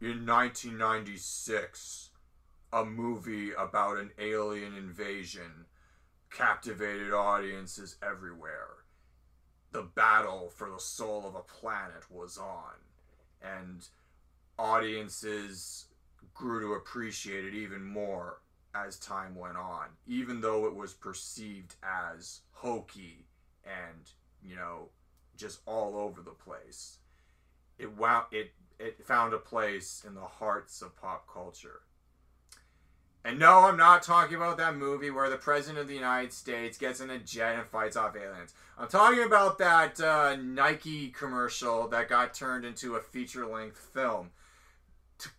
In 1996, a movie about an alien invasion captivated audiences everywhere. The battle for the soul of a planet was on, and audiences grew to appreciate it even more as time went on, even though it was perceived as hokey and, you know, just all over the place. It found a place in the hearts of pop culture. And no, I'm not talking about that movie where the President of the United States gets in a jet and fights off aliens. I'm talking about that Nike commercial that got turned into a feature-length film.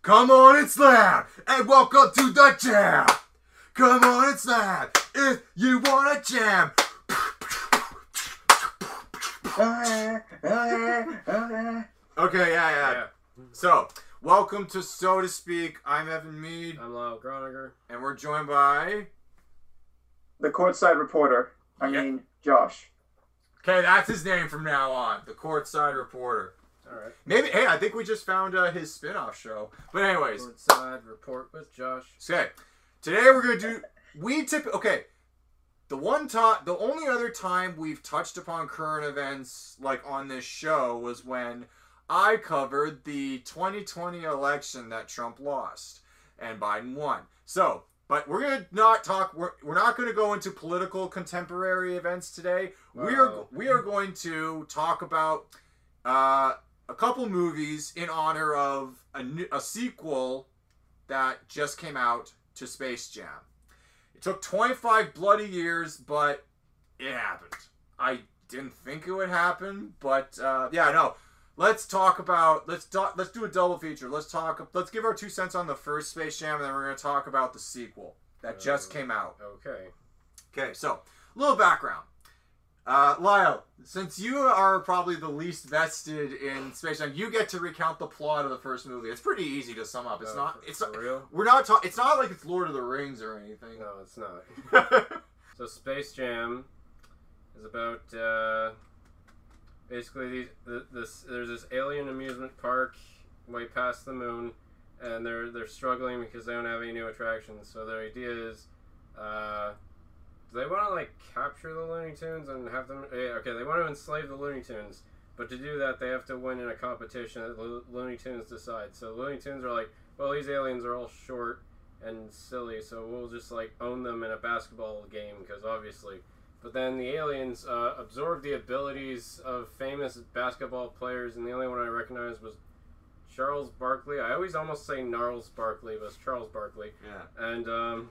Come on and slam, and welcome to the jam. Come on and slam, if you want to jam. Okay, yeah. So, welcome to So To Speak. I'm Evan Mead. I'm Lyle Groninger. And we're joined by... the courtside reporter. I mean, Josh. Okay, that's his name from now on. The courtside reporter. All right. Maybe, hey, I think we just found his spin-off show. But anyways. Courtside report with Josh. Okay. Today we're going to do... The only other time we've touched upon current events, like, on this show was when... I covered the 2020 election that Trump lost and Biden won. So, but we're going to not talk, we're not going to go into political contemporary events today. We are going to talk about a couple movies in honor of a sequel that just came out to Space Jam. It took 25 bloody years, but it happened. I didn't think it would happen, but yeah, no. Let's do a double feature. Let's give our 2 cents on the first Space Jam, and then we're going to talk about the sequel that just came out. Okay. Okay, so, a little background. Lyle, since you are probably the least vested in Space Jam, you get to recount the plot of the first movie. It's pretty easy to sum up. It's not like it's Lord of the Rings or anything. No, it's not. So, Space Jam is about, basically, there's this alien amusement park way past the moon, and they're struggling because they don't have any new attractions. So their idea is, they want to, like, capture the Looney Tunes and have them... okay, they want to enslave the Looney Tunes, but to do that, they have to win in a competition that Looney Tunes decide. So Looney Tunes are like, well, these aliens are all short and silly, so we'll just, like, own them in a basketball game, because obviously... But then the aliens absorbed the abilities of famous basketball players, and the only one I recognized was Charles Barkley. I always almost say Gnarls Barkley, but it's Charles Barkley. Yeah. And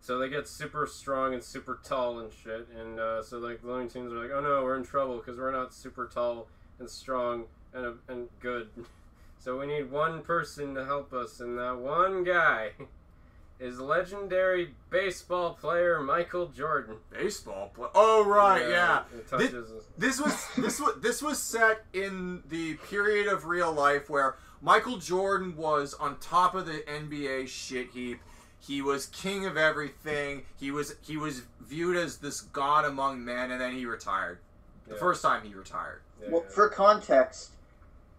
so they get super strong and super tall and shit. And so, like, the Looney Tunes are like, oh no, we're in trouble because we're not super tall and strong and good. So we need one person to help us, and that one guy... is legendary baseball player Michael Jordan. Baseball player? Oh, right, yeah. This was set in the period of real life where Michael Jordan was on top of the NBA shit heap. He was king of everything. He was viewed as this god among men, and then he retired. The first time he retired. Yeah. Well, for context,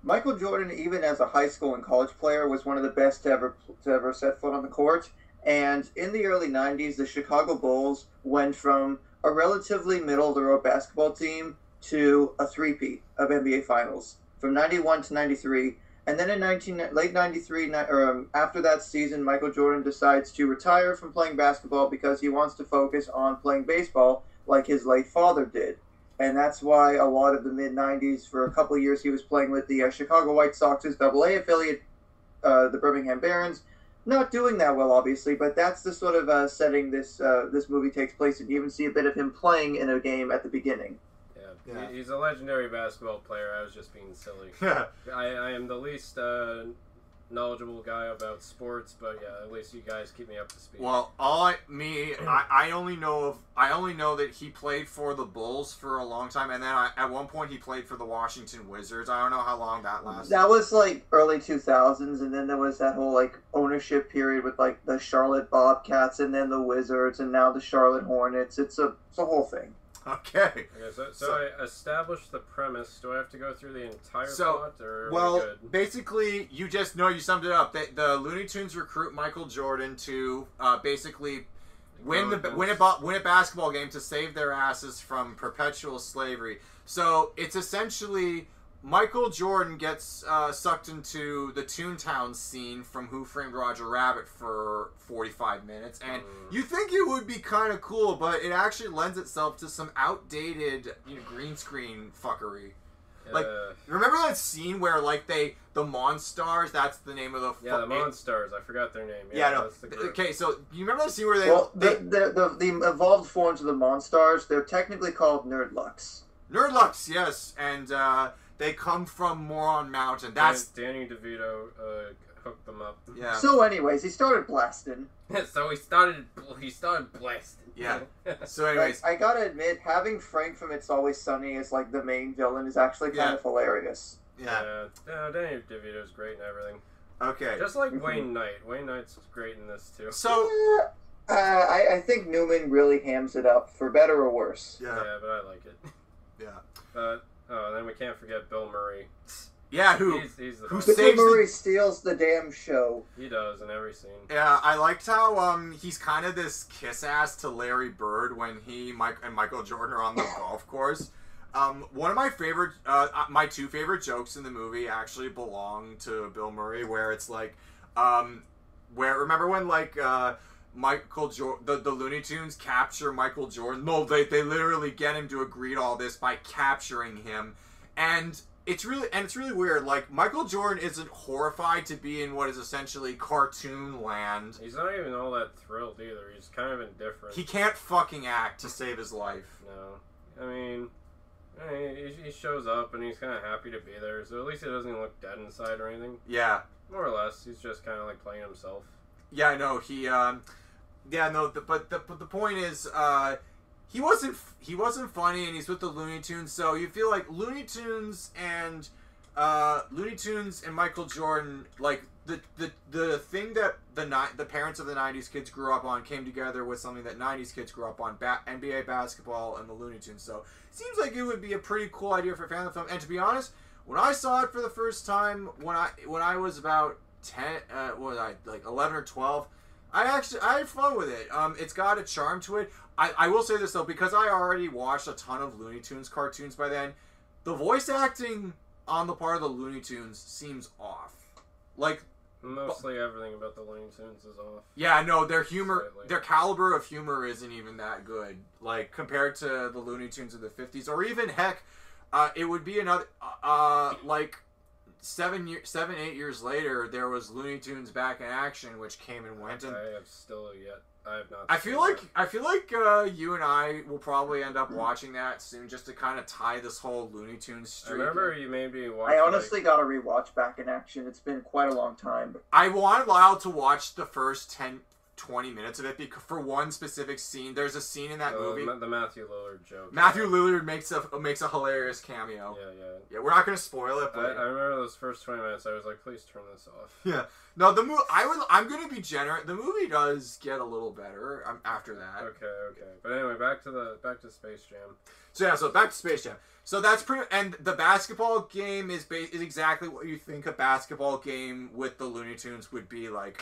Michael Jordan, even as a high school and college player, was one of the best to ever set foot on the court. And in the early 90s, the Chicago Bulls went from a relatively middle-of-the-road basketball team to a three-peat of NBA Finals from 91 to 93. And then in late 93, after that season, Michael Jordan decides to retire from playing basketball because he wants to focus on playing baseball like his late father did. And that's why a lot of the mid-90s, for a couple of years, he was playing with the Chicago White Sox's AA affiliate, the Birmingham Barons. Not doing that well, obviously, but that's the sort of setting this movie takes place, and you even see a bit of him playing in a game at the beginning. Yeah, he's a legendary basketball player. I was just being silly. I am the least knowledgeable guy about sports, but yeah, at least you guys keep me up to speed. Well, I only know that he played for the Bulls for a long time, and then at one point he played for the Washington Wizards. I don't know how long that lasted. That was like early 2000s, and then there was that whole like ownership period with like the Charlotte Bobcats, and then the Wizards, and now the Charlotte Hornets. It's a whole thing. Okay. So I established the premise. Do I have to go through the entire plot? Or basically, you just know you summed it up. The Looney Tunes recruit Michael Jordan to basically win a basketball game to save their asses from perpetual slavery. So it's essentially Michael Jordan gets sucked into the Toontown scene from Who Framed Roger Rabbit for 45 minutes. And you think it would be kind of cool, but it actually lends itself to some outdated green screen fuckery. Like, remember that scene where, like, the Monstars, that's the name of the... Yeah, the Monstars, I forgot their name. Yeah, no. That's the group. Okay, so, you remember that scene where they... Well, the evolved forms of the Monstars, they're technically called Nerdlucks. Nerdlucks, yes, and, they come from Moron Mountain. That's Danny DeVito hooked them up. Yeah. So, anyways, he started blasting. He started blasting. Yeah. So, anyways, I gotta admit, having Frank from It's Always Sunny as like the main villain is actually kind of hilarious. Yeah. Danny DeVito's great and everything. Okay. Just like Wayne Knight. Wayne Knight's great in this too. So. Yeah. I think Newman really hams it up, for better or worse. Yeah. Yeah, but I like it. Yeah. Oh, and then we can't forget Bill Murray. Yeah, Bill Murray steals the damn show. He does in every scene. Yeah, I liked how he's kind of this kiss ass to Larry Bird when he and Michael Jordan are on the golf course. One of my favorite, my two favorite jokes in the movie actually belong to Bill Murray, where it's like, remember when like. Michael Jordan, the Looney Tunes capture Michael Jordan. No, they literally get him to agree to all this by capturing him, and it's really weird. Like, Michael Jordan isn't horrified to be in what is essentially cartoon land. He's not even all that thrilled either. He's kind of indifferent. He can't fucking act to save his life. No, I mean. He shows up and he's kind of happy to be there, so at least he doesn't look dead inside or anything. Yeah, more or less. He's just kind of like playing himself. Yeah, no, he, but the point is, he wasn't funny, and he's with the Looney Tunes, so you feel like Looney Tunes and Michael Jordan, like, the thing that the parents of the 90s kids grew up on came together with something that 90s kids grew up on, NBA basketball and the Looney Tunes, so it seems like it would be a pretty cool idea for a family film, and to be honest, when I saw it for the first time, when I was about 10, what was I, like 11 or 12, I had fun with it. It's got a charm to it. I will say this though, because I already watched a ton of Looney Tunes cartoons by then, the voice acting on the part of the Looney Tunes seems off. Like, mostly everything about the Looney Tunes is off. Yeah, no, their humor, their caliber of humor isn't even that good, like, compared to the Looney Tunes of the 50s, or even, heck, it would be another, like, 8 years later, there was Looney Tunes Back in Action, which came and went. And I feel like you and I will probably end up watching that soon, just to kind of tie this whole Looney Tunes streak. I remember you made me watch. I honestly gotta rewatch Back in Action. It's been quite a long time. I wanted Lyle to watch the first 10-20 minutes of it because for one specific scene. There's a scene in that movie. The Matthew Lillard joke. Matthew Lillard makes a hilarious cameo. Yeah. We're not gonna spoil it, but I remember those first 20 minutes. I was like, please turn this off. Yeah. No, the movie. I'm gonna be generous. The movie does get a little better after that. Okay. But anyway, back to Space Jam. So back to Space Jam. So that's pretty. And the basketball game is exactly what you think a basketball game with the Looney Tunes would be like.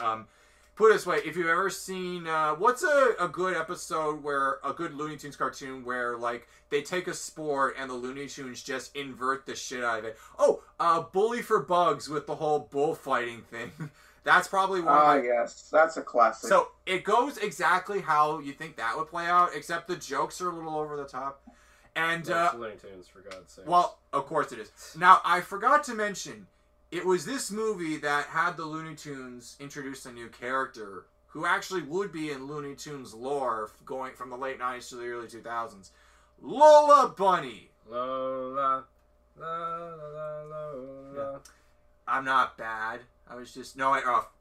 Put it this way, if you've ever seen, what's a good episode where, a good Looney Tunes cartoon where, like, they take a sport and the Looney Tunes just invert the shit out of it? Oh, Bully for Bugs with the whole bullfighting thing. That's probably one of my... yes, that's a classic. So, it goes exactly how you think that would play out, except the jokes are a little over the top. And, that's Looney Tunes, for God's sake. Well, of course it is. Now, I forgot to mention... It was this movie that had the Looney Tunes introduce a new character who actually would be in Looney Tunes lore going from the late 90s to the early 2000s. Lola Bunny. Lola. La, la, la, la. Yeah. I'm not bad. I was just... No,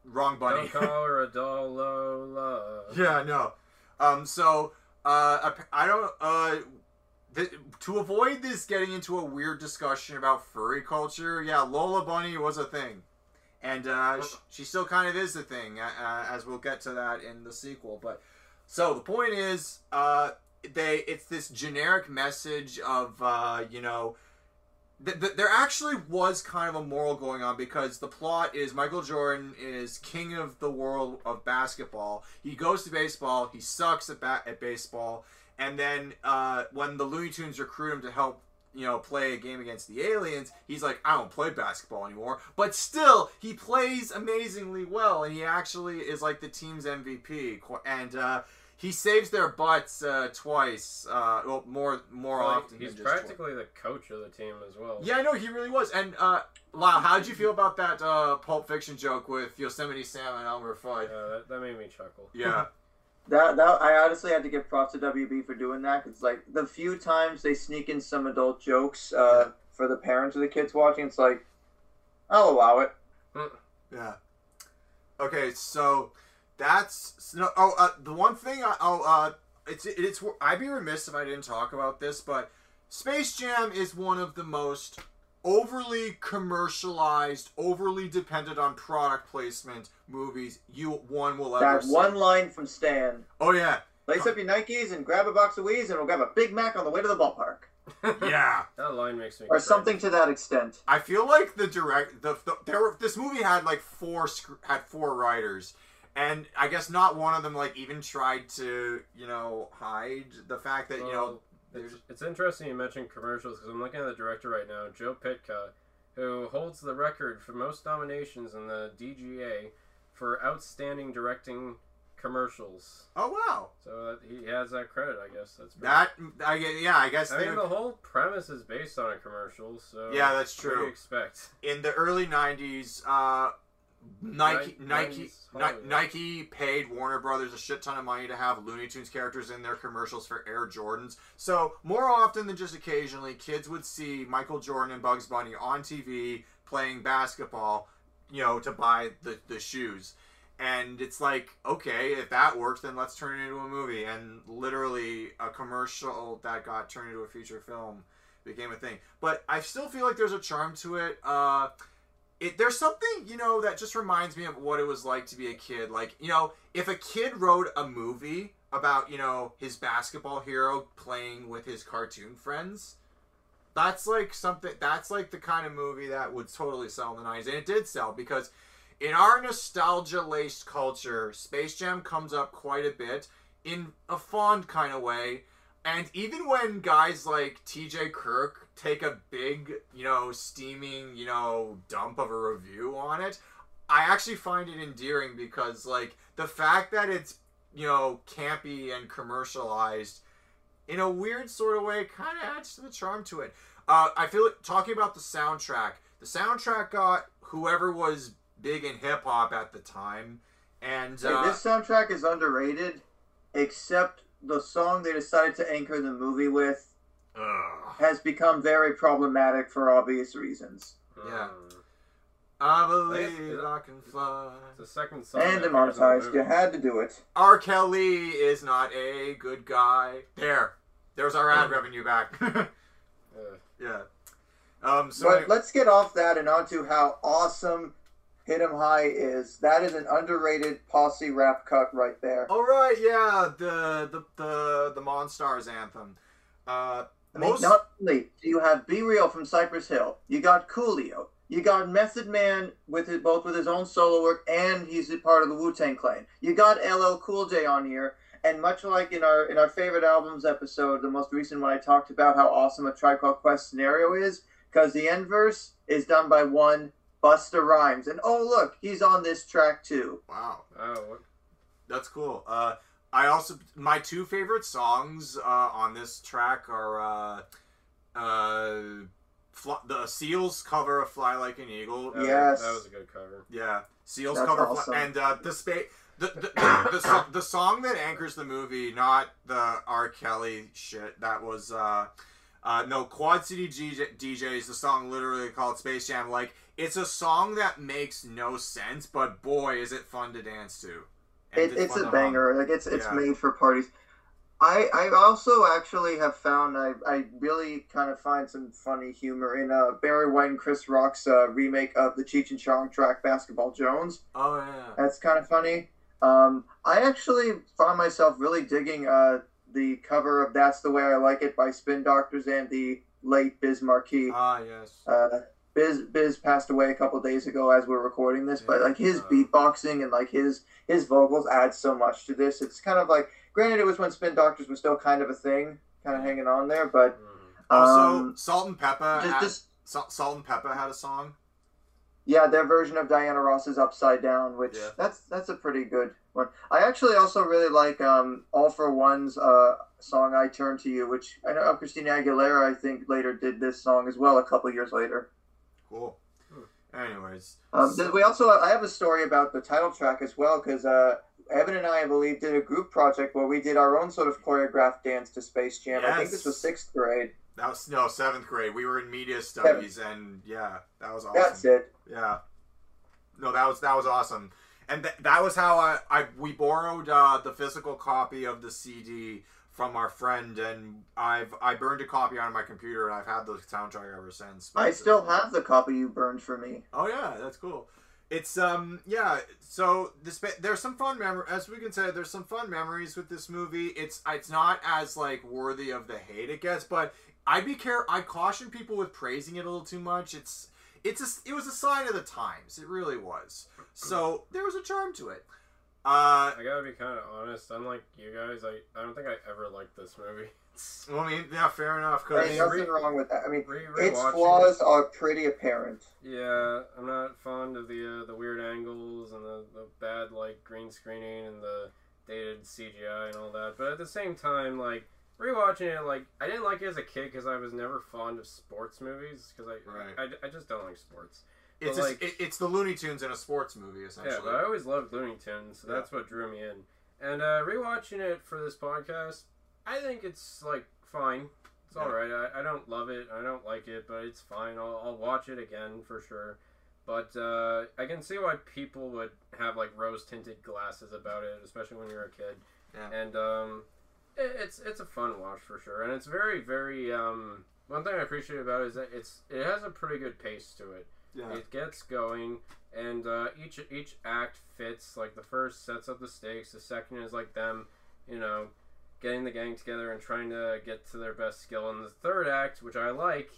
wrong bunny. Don't call her a doll, Lola. Yeah, no. So, I don't... to avoid this getting into a weird discussion about furry culture, yeah, Lola Bunny was a thing. And she still kind of is a thing, as we'll get to that in the sequel. But so the point is, it's this generic message of, you know... There actually was kind of a moral going on, because the plot is Michael Jordan is king of the world of basketball. He goes to baseball. He sucks at baseball. And then when the Looney Tunes recruit him to help, you know, play a game against the aliens, he's like, I don't play basketball anymore. But still, he plays amazingly well, and he actually is like the team's MVP. And he saves their butts twice, well, more often. He's than just practically twice. The coach of the team as well. Yeah, I know, he really was. And Lyle, how did you feel about that Pulp Fiction joke with Yosemite Sam and Elmer Fudd? That made me chuckle. Yeah. That I honestly had to give props to WB for doing that. It's like the few times they sneak in some adult jokes for the parents of the kids watching. It's like, I'll allow it. Yeah. Okay, so. That's no. Oh, the one thing. It's. I'd be remiss if I didn't talk about this, but Space Jam is one of the most overly commercialized, overly dependent on product placement movies one will ever see. That one line from Stan. Oh yeah. Lace up your Nikes and grab a box of Wheaties and we'll grab a Big Mac on the way to the ballpark. Yeah, that line makes me. Or crazy. Something to that extent. I feel like this movie had like four writers. And I guess not one of them, like, even tried to, you know, hide the fact that, you know... It's interesting you mentioned commercials, because I'm looking at the director right now, Joe Pitka, who holds the record for most nominations in the DGA for outstanding directing commercials. Oh, wow. So he has that credit, I guess. That's I guess... I mean, the whole premise is based on a commercial, so... Yeah, that's true. What do you expect? In the early 90s, Nike paid Warner Brothers a shit ton of money to have Looney Tunes characters in their commercials for Air Jordans. So more often than just occasionally, kids would see Michael Jordan and Bugs Bunny on TV playing basketball, you know, to buy the shoes. And it's like, okay, if that works, then let's turn it into a movie. And literally a commercial that got turned into a feature film became a thing. But I still feel like there's a charm to it. There's something, you know, that just reminds me of what it was like to be a kid. Like, you know, if a kid wrote a movie about, you know, his basketball hero playing with his cartoon friends, that's like the kind of movie that would totally sell in the 90s. And it did sell, because in our nostalgia-laced culture, Space Jam comes up quite a bit in a fond kind of way. And even when guys like TJ Kirk take a big, you know, steaming, you know, dump of a review on it, I actually find it endearing, because, like, the fact that it's, you know, campy and commercialized in a weird sort of way kind of adds to the charm to it. I feel like, talking about the soundtrack got whoever was big in hip-hop at the time. And this soundtrack is underrated, except... the song they decided to anchor the movie with has become very problematic for obvious reasons. Yeah. I believe I can fly. The second song. And demonetized. You had to do it. R. Kelly is not a good guy. There. There's our ad revenue back. Yeah. But let's get off that and onto how awesome Hit 'em High is. That is an underrated posse rap cut right there. All right, yeah, the Monstars anthem. I mean, not only do you have Be Real from Cypress Hill, you got Coolio, you got Method Man with his own solo work, and he's a part of the Wu-Tang Clan. You got LL Cool J on here, and much like in our favorite albums episode, the most recent one, I talked about how awesome A Tribe Called Quest scenario is, because the end verse is done by one Busta Rhymes, and oh look, he's on this track too. Wow. Oh, that's cool. I also, my two favorite songs on this track are the Seals cover of Fly Like an Eagle. Yes, that was a good cover. Yeah, Seals that's cover awesome. And the song that anchors the movie, not the R. Kelly shit. That was No, Quad City DJs, the song literally called Space Jam. Like, it's a song that makes no sense, but boy, is it fun to dance to. It's a banger. Like, it's made for parties. I also actually have found, I really kind of find some funny humor in Barry White and Chris Rock's remake of the Cheech and Chong track, Basketball Jones. Oh, yeah. That's kind of funny. I actually found myself really digging the cover of That's the Way I Like It by Spin Doctors and the late Biz Markie. Ah, yes. Biz passed away a couple days ago as we're recording this, but like his beatboxing and like his vocals add so much to this. It's kind of like, granted, it was when Spin Doctors was still kind of a thing, kind of hanging on there, but also Salt-N-Pepa. Salt-N-Pepa had a song. Yeah, their version of Diana Ross's Upside Down, which that's a pretty good one. I actually also really like All For One's song I Turn To You, which I know Christina Aguilera, I think, later did this song as well a couple years later. Cool. Anyways. We also, I have a story about the title track as well, because Evan and I believe did a group project where we did our own sort of choreographed dance to Space Jam. Yes. I think this was 6th grade. That was, no, 7th grade. We were in media studies, and yeah, that was awesome. That's it. Yeah. No, that was awesome. And that was how we borrowed the physical copy of the CD from our friend, and I burned a copy on my computer, and I've had the soundtrack ever since. I still have the copy you burned for me. Oh yeah, that's cool. It's So there's some fun memories, as we can say. There's some fun memories with this movie. It's not as like worthy of the hate it gets, but I caution people with praising it a little too much. It was a sign of the times. It really was. So there was a charm to it. I gotta be kind of honest. Unlike you guys, I don't think I ever liked this movie. Well, I mean, yeah, fair enough. There's nothing wrong with that. I mean, its flaws are pretty apparent. Yeah, I'm not fond of the weird angles and the bad like green screening and the dated CGI and all that. But at the same time, like rewatching it, like I didn't like it as a kid because I was never fond of sports movies because I just don't like sports. It's like, it's the Looney Tunes in a sports movie, essentially. Yeah, but I always loved Looney Tunes, so that's what drew me in. And rewatching it for this podcast, I think it's, like, fine. It's all right. I don't love it. I don't like it, but it's fine. I'll watch it again for sure. But I can see why people would have, like, rose-tinted glasses about it, especially when you're a kid. Yeah. And it's a fun watch for sure. And it's very, very... one thing I appreciate about it is that it has a pretty good pace to it. Yeah. It gets going, and each act fits. Like, the first sets up the stakes. The second is, like, them, you know, getting the gang together and trying to get to their best skill. And the third act, which I like,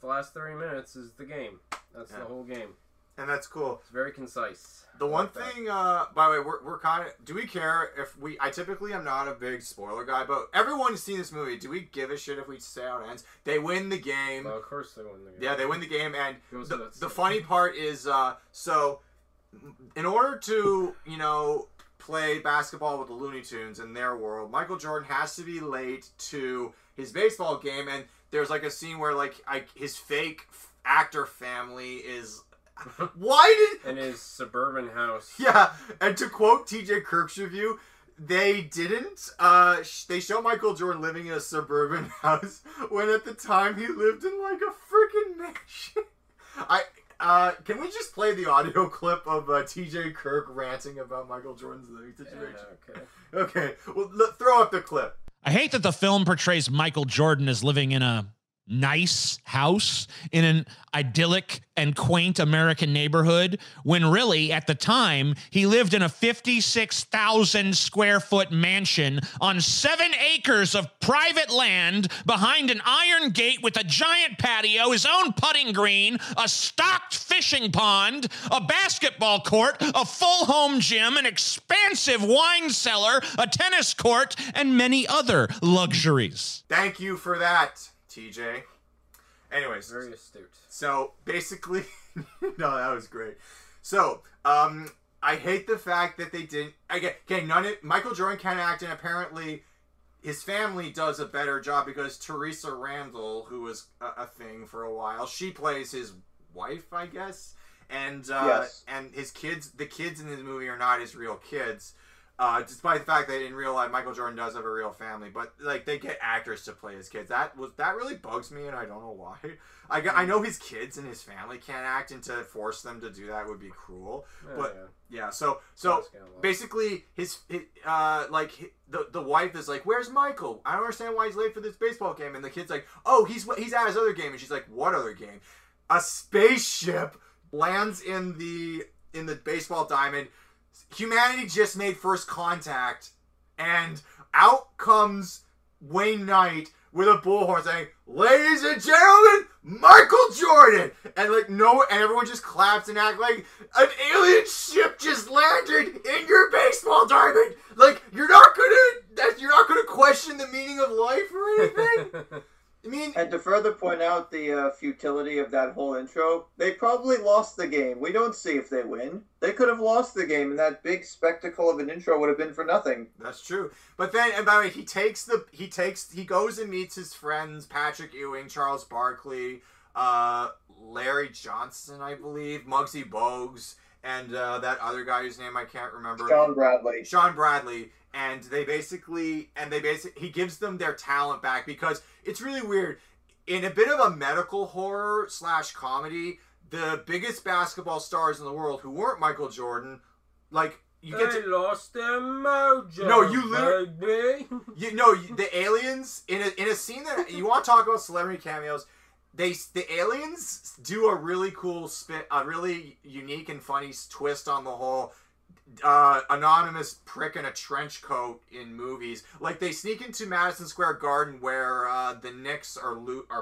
the last 30 minutes is the game. That's the whole game. And that's cool. It's very concise. The one thing, by the way, we're kind of... Do we care if we... I typically am not a big spoiler guy, but everyone's seen this movie. Do we give a shit if we say how it ends? They win the game. Well, of course they win the game. Yeah, they win the game, and the funny part is, so, in order to, you know, play basketball with the Looney Tunes in their world, Michael Jordan has to be late to his baseball game, and there's, like, a scene where, like, his fake actor family is... Why did... In his suburban house. Yeah, and to quote TJ Kirk's review, they didn't. They show Michael Jordan living in a suburban house when at the time he lived in like a freaking mansion. Can we just play the audio clip of TJ Kirk ranting about Michael Jordan's living situation? Yeah, okay. Well, throw up the clip. I hate that the film portrays Michael Jordan as living in a nice house in an idyllic and quaint American neighborhood when really at the time he lived in a 56,000 square foot mansion on 7 acres of private land behind an iron gate with a giant patio, his own putting green, a stocked fishing pond, a basketball court, a full home gym, an expansive wine cellar, a tennis court, and many other luxuries. Thank you for that, TJ. Anyways. Very astute. So, basically... No, that was great. So, I hate the fact that they didn't... Michael Jordan can't act, and apparently his family does a better job because Teresa Randall, who was a thing for a while, she plays his wife, I guess. And his kids... The kids in this movie are not his real kids. Despite the fact that in real life Michael Jordan does have a real family, but like they get actors to play his kids. That really bugs me, and I don't know why. I know his kids and his family can't act, and to force them to do that would be cruel. Yeah. So basically, the wife is like, "Where's Michael? I don't understand why he's late for this baseball game." And the kid's like, "Oh, he's at his other game." And she's like, "What other game?" A spaceship lands in the baseball diamond. Humanity just made first contact, and out comes Wayne Knight with a bullhorn saying, "Ladies and gentlemen, Michael Jordan!" And everyone just claps and act like an alien ship just landed in your baseball diamond. Like you're not gonna question the meaning of life or anything. I mean, and to further point out the futility of that whole intro, they probably lost the game. We don't see if they win. They could have lost the game, and that big spectacle of an intro would have been for nothing. That's true. But then, and by the way, he goes and meets his friends, Patrick Ewing, Charles Barkley, Larry Johnson, I believe, Muggsy Bogues, and that other guy whose name I can't remember. Sean Bradley. And he gives them their talent back, because it's really weird. In a bit of a medical horror / comedy, the biggest basketball stars in the world who weren't Michael Jordan, they lost their mojo. No, you literally, the aliens in a scene that you want to talk about celebrity cameos. The aliens do a really cool spin, a really unique and funny twist on the whole anonymous prick in a trench coat in movies. Like, they sneak into Madison Square Garden where the Knicks are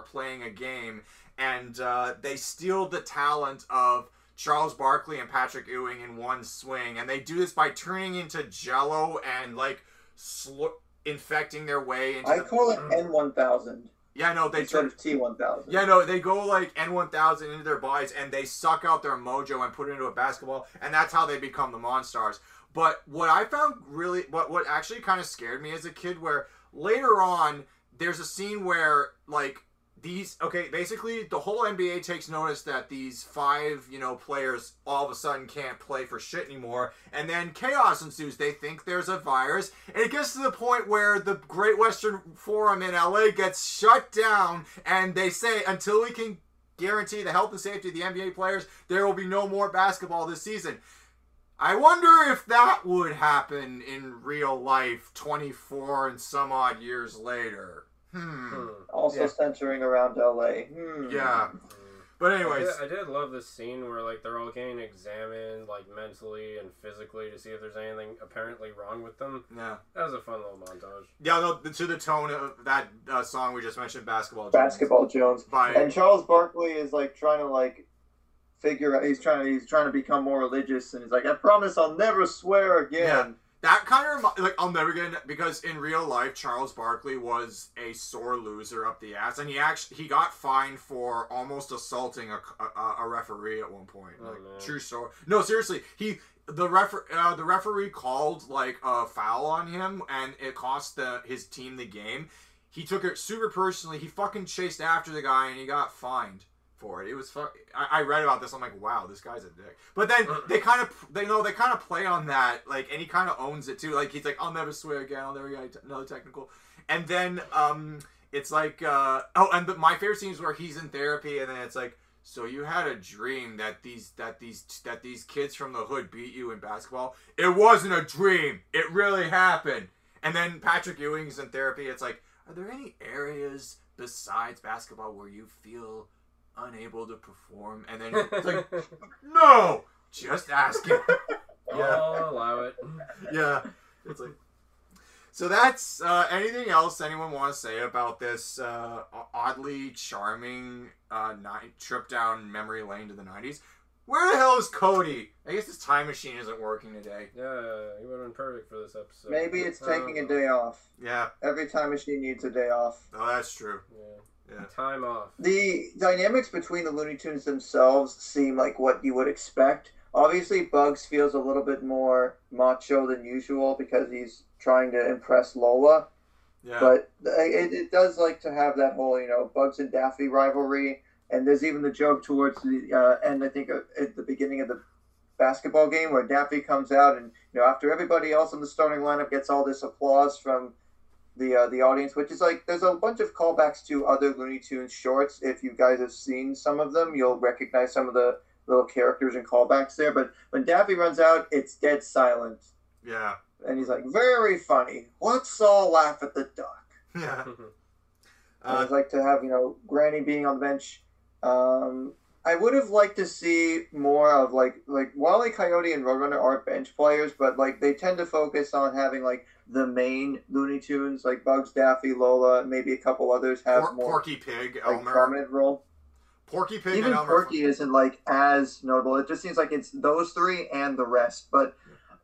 playing a game, and they steal the talent of Charles Barkley and Patrick Ewing in one swing, and they do this by turning into Jell-O and infecting their way into. I call it N1000. Yeah, no, they turn T1000. Yeah, no, they go N1000 into their bodies, and they suck out their mojo and put it into a basketball, and that's how they become the Monstars. But what I found really, what actually kind of scared me as a kid, where later on there's a scene where basically the whole NBA takes notice that these 5, players all of a sudden can't play for shit anymore, and then chaos ensues. They think there's a virus, and it gets to the point where the Great Western Forum in LA gets shut down, and they say, until we can guarantee the health and safety of the NBA players, there will be no more basketball this season. I wonder if that would happen in real life 24 and some odd years later. Centering around LA. Yeah. But anyways, I did love this scene where they're all getting examined mentally and physically to see if there's anything apparently wrong with them. Yeah. That was a fun little montage. Yeah, to the tone of that song we just mentioned, Basketball Jones. And Charles Barkley is trying to figure out, he's trying to become more religious, and he's like, "I promise I'll never swear again." Yeah. That kind of reminds, I'll never get into, because in real life, Charles Barkley was a sore loser up the ass, and he got fined for almost assaulting a referee at one point. True story. No, seriously, the referee called a foul on him, and it cost his team the game. He took it super personally. He fucking chased after the guy, and he got fined. It was fuck. I read about this. I'm like, wow, this guy's a dick. But then they kind of play on that, and he kind of owns it too. He's like, "I'll never swear again. I'll never get another technical." And then my favorite scene is where he's in therapy, and then it's like, "So you had a dream that these kids from the hood beat you in basketball? It wasn't a dream. It really happened." And then Patrick Ewing's in therapy. It's like, are there any areas besides basketball where you feel unable to perform? And then it's like, no, just ask him. Yeah, I'll allow it. Yeah, it's like, so that's anything else anyone want to say about this oddly charming trip down memory lane to the 90s? Where the hell is Cody? I guess his time machine isn't working today. Yeah, he would have been perfect for this episode. Maybe it's taking a day off. Yeah, every time machine needs a day off. Oh, that's true. Yeah. Yeah. Time off. The dynamics between the Looney Tunes themselves seem like what you would expect. Obviously, Bugs feels a little bit more macho than usual because he's trying to impress Lola. Yeah. But it does to have that whole, Bugs and Daffy rivalry. And there's even the joke towards the end, I think, at the beginning of the basketball game where Daffy comes out and, you know, after everybody else in the starting lineup gets all this applause from the audience, which is like, there's a bunch of callbacks to other Looney Tunes shorts. If you guys have seen some of them, you'll recognize some of the little characters and callbacks there. But when Daffy runs out, it's dead silent. Yeah. And he's like, very funny. Let's all laugh at the duck. Yeah. I'd like to have, you know, Granny being on the bench. I would have liked to see more of, like Wile E. Coyote and Roadrunner aren't bench players, but, like, they tend to focus on having, like, the main Looney Tunes, like Bugs, Daffy, Lola, maybe a couple others have more. Porky Pig, like, Elmer. Prominent role. Porky Pig even and Elmer. Porky isn't, like, as notable. It just seems like it's those three and the rest, but...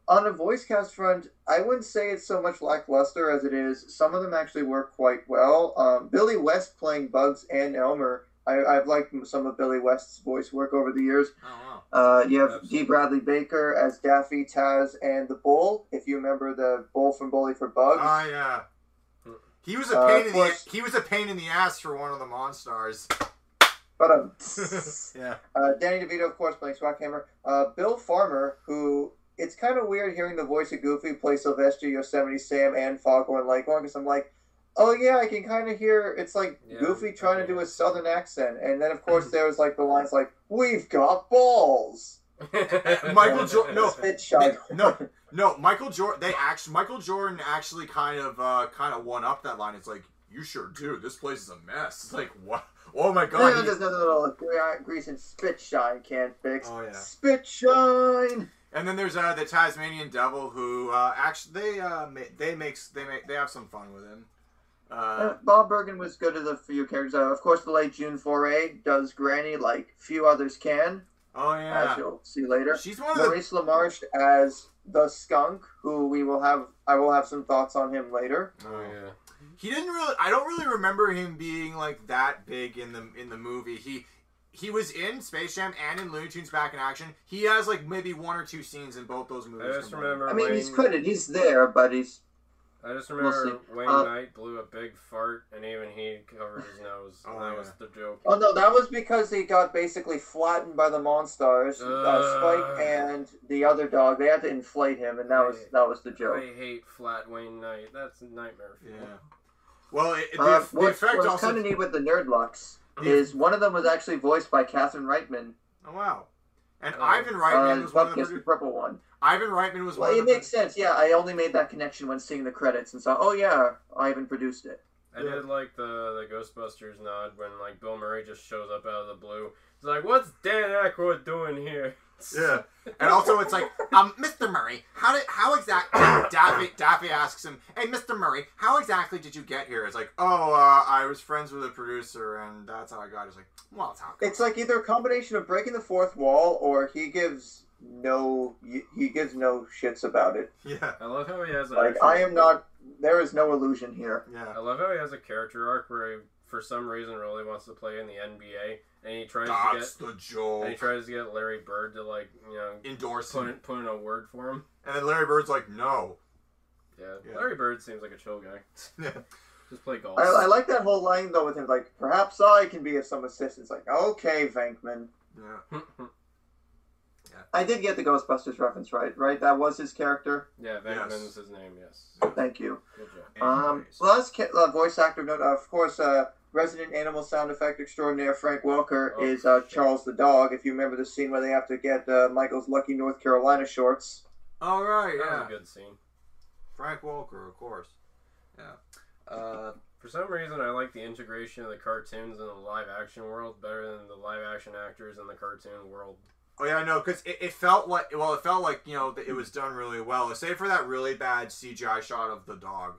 On a voice cast front, I wouldn't say it's so much lackluster as it is. Some of them actually work quite well. Billy West playing Bugs and Elmer. I've liked some of Billy West's voice work over the years. Oh, wow. You have Dee Bradley Baker as Daffy, Taz, and the Bull. If you remember the Bull from Bully for Bugs. Oh, yeah. He was a pain in the ass for one of the Monstars. But yeah. Danny DeVito, of course, playing Swathammer. Bill Farmer, who... It's kind of weird hearing the voice of Goofy play Sylvester, Yosemite Sam, and Foghorn Leghorn, because I'm like, oh yeah, I can kind of hear, it's like Goofy trying to do a southern accent. And then, of course, there was like the lines like, we've got balls. Michael Jordan, Michael Jordan, Michael Jordan actually kind of one-upped that line. It's like, you sure do, this place is a mess. It's like, what? Oh my God. There's another little grease and spit shine can't fix. Oh, yeah. Spit shine! And then there's the Tasmanian Devil, who actually they have some fun with him. Bob Bergen was good at a few characters. Of course, the late June Foray does Granny like few others can. Oh yeah, as you'll see later. She's one of Maurice LaMarche as the Skunk, who I will have some thoughts on him later. Oh yeah. He didn't really. I don't really remember him being like that big in the movie. He was in Space Jam and in Looney Tunes Back in Action. He has, like, maybe one or two scenes in both those movies. I just remember he's credited. He's there, but he's... I just remember Wayne Knight blew a big fart, and even he covered his nose. Oh, and that was the joke. Oh, no, that was because he got basically flattened by the Monstars. Spike and the other dog, they had to inflate him, and that was the joke. I hate flat Wayne Knight. That's a nightmare for me. Well, the effect also... What's kind of neat with the Nerdlucks... is one of them was actually voiced by Katherine Reitman. Oh, wow. And Ivan Reitman was one of the... purple one. Ivan Reitman was one of the... Well, it makes sense, yeah. I only made that connection when seeing the credits and saw, oh, yeah, Ivan produced it. I did like the Ghostbusters nod when, like, Bill Murray just shows up out of the blue. He's like, what's Dan Aykroyd doing here? Yeah. And also it's like, Mr. Murray, how exactly... Daffy asks him, hey, Mr. Murray, how exactly did you get here? It's like, oh, I was friends with a producer, and that's how I got it. It's like, well, that's how I got it. It's like either a combination of breaking the fourth wall, or he gives no shits about it. Yeah. I love how he has... there is no illusion here. Yeah. I love how he has a character arc where he, for some reason, really wants to play in the NBA. And he tries to get Larry Bird to, like, you know, endorse him. Put in a word for him. And then Larry Bird's like, no. Yeah. Larry Bird seems like a chill guy. Yeah. Just play golf. I like that whole line, though, with him, like, perhaps I can be of some assistance. Like, okay, Venkman. Yeah. I did get the Ghostbusters reference right? That was his character? Yeah, Venkman's his name, yes. Thank you. Good job. Last voice actor note, of course, resident animal sound effect extraordinaire Frank Welker is Charles the Dog, if you remember the scene where they have to get Michael's lucky North Carolina shorts. Oh, right, yeah. That was a good scene. Frank Welker, of course. Yeah. For some reason, I like the integration of the cartoons in the live-action world better than the live-action actors in the cartoon world. Oh, yeah, I know, because it felt like, you know, that it was done really well, save for that really bad CGI shot of the dog.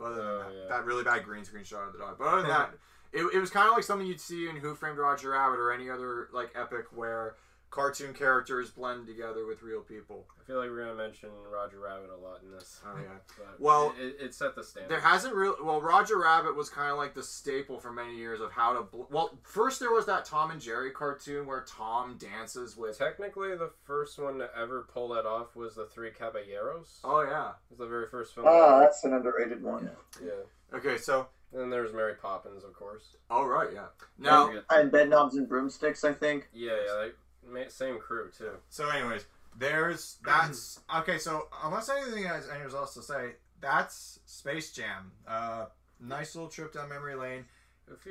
Other than that really bad green screen shot of the dog. But other than that, it was kind of like something you'd see in Who Framed Roger Rabbit or any other like epic where cartoon characters blend together with real people. I feel like we're going to mention Roger Rabbit a lot in this. Oh, yeah. But well, it set the standard. There hasn't really... Well, Roger Rabbit was kind of like the staple for many years of how to... Well, first there was that Tom and Jerry cartoon where Tom dances with... Technically, the first one to ever pull that off was the Three Caballeros. Oh, yeah. It was the very first film. Oh, that's an underrated one. Yeah. Okay, so... And there's Mary Poppins, of course. Oh, right, yeah. Now... And Bedknobs and Broomsticks, I think. Yeah, like... Same crew, too. So, anyways, there's... That's... Okay, so, unless anything has anything else to say, that's Space Jam. Nice little trip down memory lane.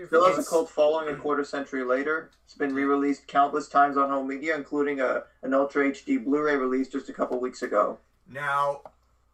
Still has a cult following a quarter century later. It's been re-released countless times on home media, including an Ultra HD Blu-ray release just a couple weeks ago. Now,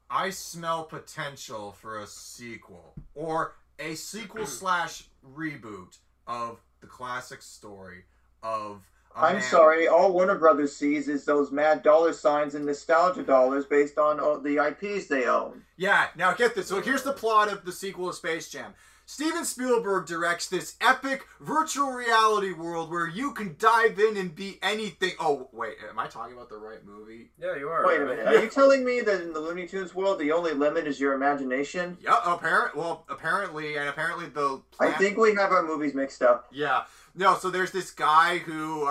I smell potential for a sequel. Or a sequel slash reboot of the classic story of... I'm sorry, all Warner Brothers sees is those mad dollar signs and nostalgia dollars based on the IPs they own. Yeah, now get this. So here's the plot of the sequel to Space Jam. Steven Spielberg directs this epic virtual reality world where you can dive in and be anything. Oh, wait, am I talking about the right movie? Yeah, you are. Wait a minute. Are you telling me that in the Looney Tunes world, the only limit is your imagination? Yeah, apparently the... I think we have our movies mixed up. Yeah. No, so there's this guy who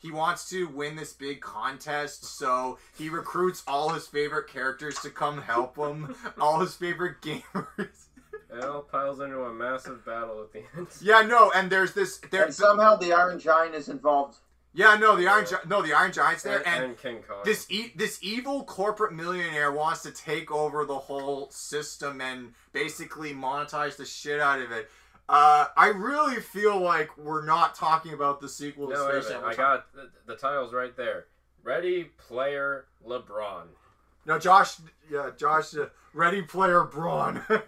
he wants to win this big contest, so he recruits all his favorite characters to come help him, all his favorite gamers. It all piles into a massive battle at the end. Yeah, no, and there's this... And somehow the Iron Giant is involved. Yeah, no, the Iron Giant's there, and King Kong. This evil corporate millionaire wants to take over the whole system and basically monetize the shit out of it. I really feel like we're not talking about the sequel to Space Jam. I got the titles right there. Ready Player LeBron. No, Josh. Yeah, Josh. Ready Player Braun. Yeah,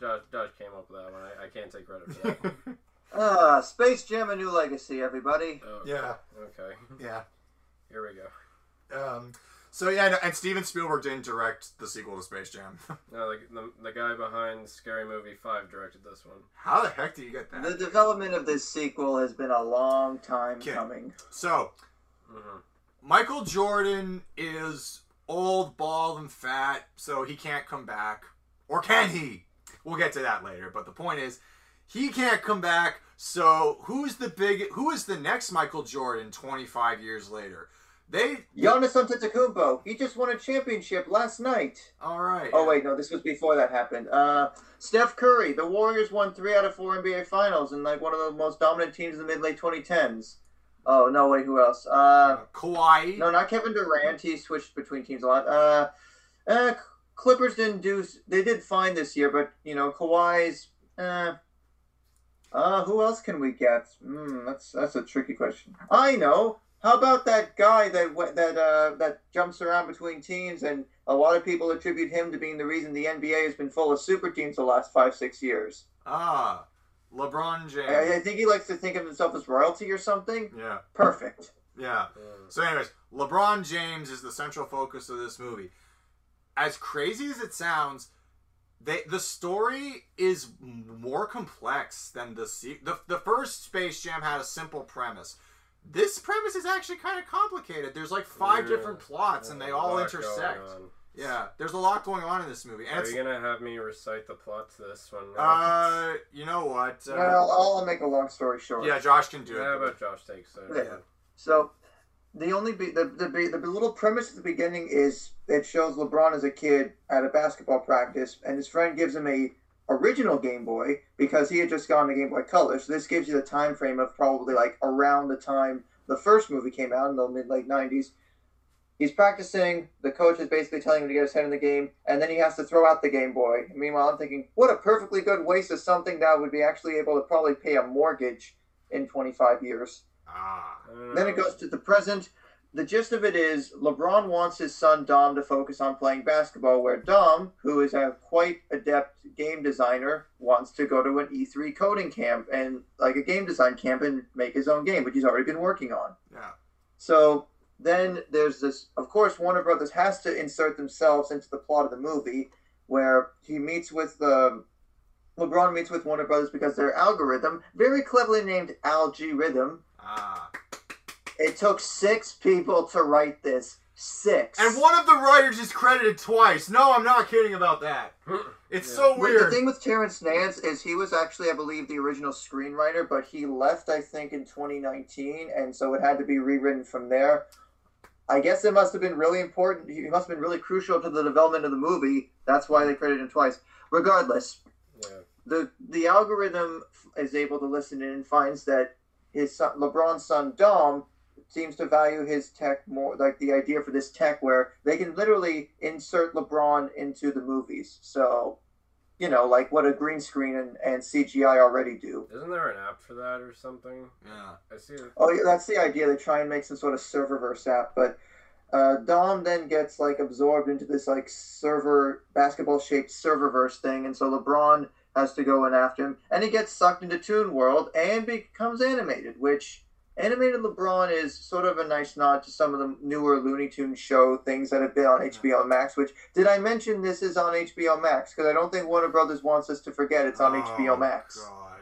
Josh came up with that one. I can't take credit for that one. Space Jam: A New Legacy, everybody. Oh, okay. Yeah. Okay. Yeah. Here we go. So yeah, and Steven Spielberg didn't direct the sequel to Space Jam. No, the guy behind Scary Movie 5 directed this one. How the heck do you get that? The development of this sequel has been a long time coming. So, Michael Jordan is old, bald, and fat, so he can't come back. Or can he? We'll get to that later. But the point is, he can't come back. So who is the next Michael Jordan 25 years later? Giannis Antetokounmpo. He just won a championship last night. All right. Oh, wait, no, this was before that happened. Steph Curry. The Warriors won 3 out of 4 NBA Finals and, like, one of the most dominant teams in the mid-late 2010s. Oh, no, wait, who else? Kawhi. No, not Kevin Durant. He switched between teams a lot. Clippers didn't do... They did fine this year, but, you know, Kawhi's... who else can we get? That's a tricky question. I know. How about that guy that jumps around between teams, and a lot of people attribute him to being the reason the NBA has been full of super teams the last 5-6 years? Ah, LeBron James. I think he likes to think of himself as royalty or something. Yeah. Perfect. Yeah. So anyways, LeBron James is the central focus of this movie. As crazy as it sounds, the story is more complex than the first Space Jam had a simple premise. This premise is actually kind of complicated. There's like 5 different plots, and they all intersect. Yeah, there's a lot going on in this movie. And are you gonna have me recite the plot to this one? Now? You know what? No, I'll make a long story short. Yeah, Josh can do it. How about Josh takes it? Yeah. So the little premise at the beginning is it shows LeBron as a kid at a basketball practice, and his friend gives him a original Game Boy, because he had just gotten a Game Boy Color. So this gives you the time frame of probably like around the time the first movie came out in the mid-late 90s. He's practicing. The coach is basically telling him to get his head in the game, and then he has to throw out the Game Boy. And meanwhile, I'm thinking, what a perfectly good waste of something that would be actually able to probably pay a mortgage in 25 years. Then it goes to the present. The gist of it is LeBron wants his son Dom to focus on playing basketball, where Dom, who is a quite adept game designer, wants to go to an E3 coding camp and like a game design camp and make his own game, which he's already been working on. Yeah. So then there's this, of course, Warner Brothers has to insert themselves into the plot of the movie, where he meets with LeBron meets with Warner Brothers because their algorithm, very cleverly named Algae Rhythm. It took 6 people to write this. 6. And one of the writers is credited twice. No, I'm not kidding about that. It's so weird. The thing with Terrence Nance is he was actually, I believe, the original screenwriter, but he left, I think, in 2019, and so it had to be rewritten from there. I guess it must have been really important. He must have been really crucial to the development of the movie. That's why they credited him twice. Regardless, the algorithm is able to listen in and finds that his son, LeBron's son, Dom, seems to value his tech more, like the idea for this tech where they can literally insert LeBron into the movies. So, you know, like what a green screen and CGI already do. Isn't there an app for that or something? Yeah. I see it. Oh, yeah, that's the idea. They try and make some sort of serververse app, but Dom then gets like absorbed into this like server, basketball-shaped serververse thing, and so LeBron has to go in after him, and he gets sucked into Toon World and becomes animated, which... Animated LeBron is sort of a nice nod to some of the newer Looney Tunes show things that have been on HBO Max, which, did I mention this is on HBO Max? Because I don't think Warner Brothers wants us to forget it's on HBO Max. God.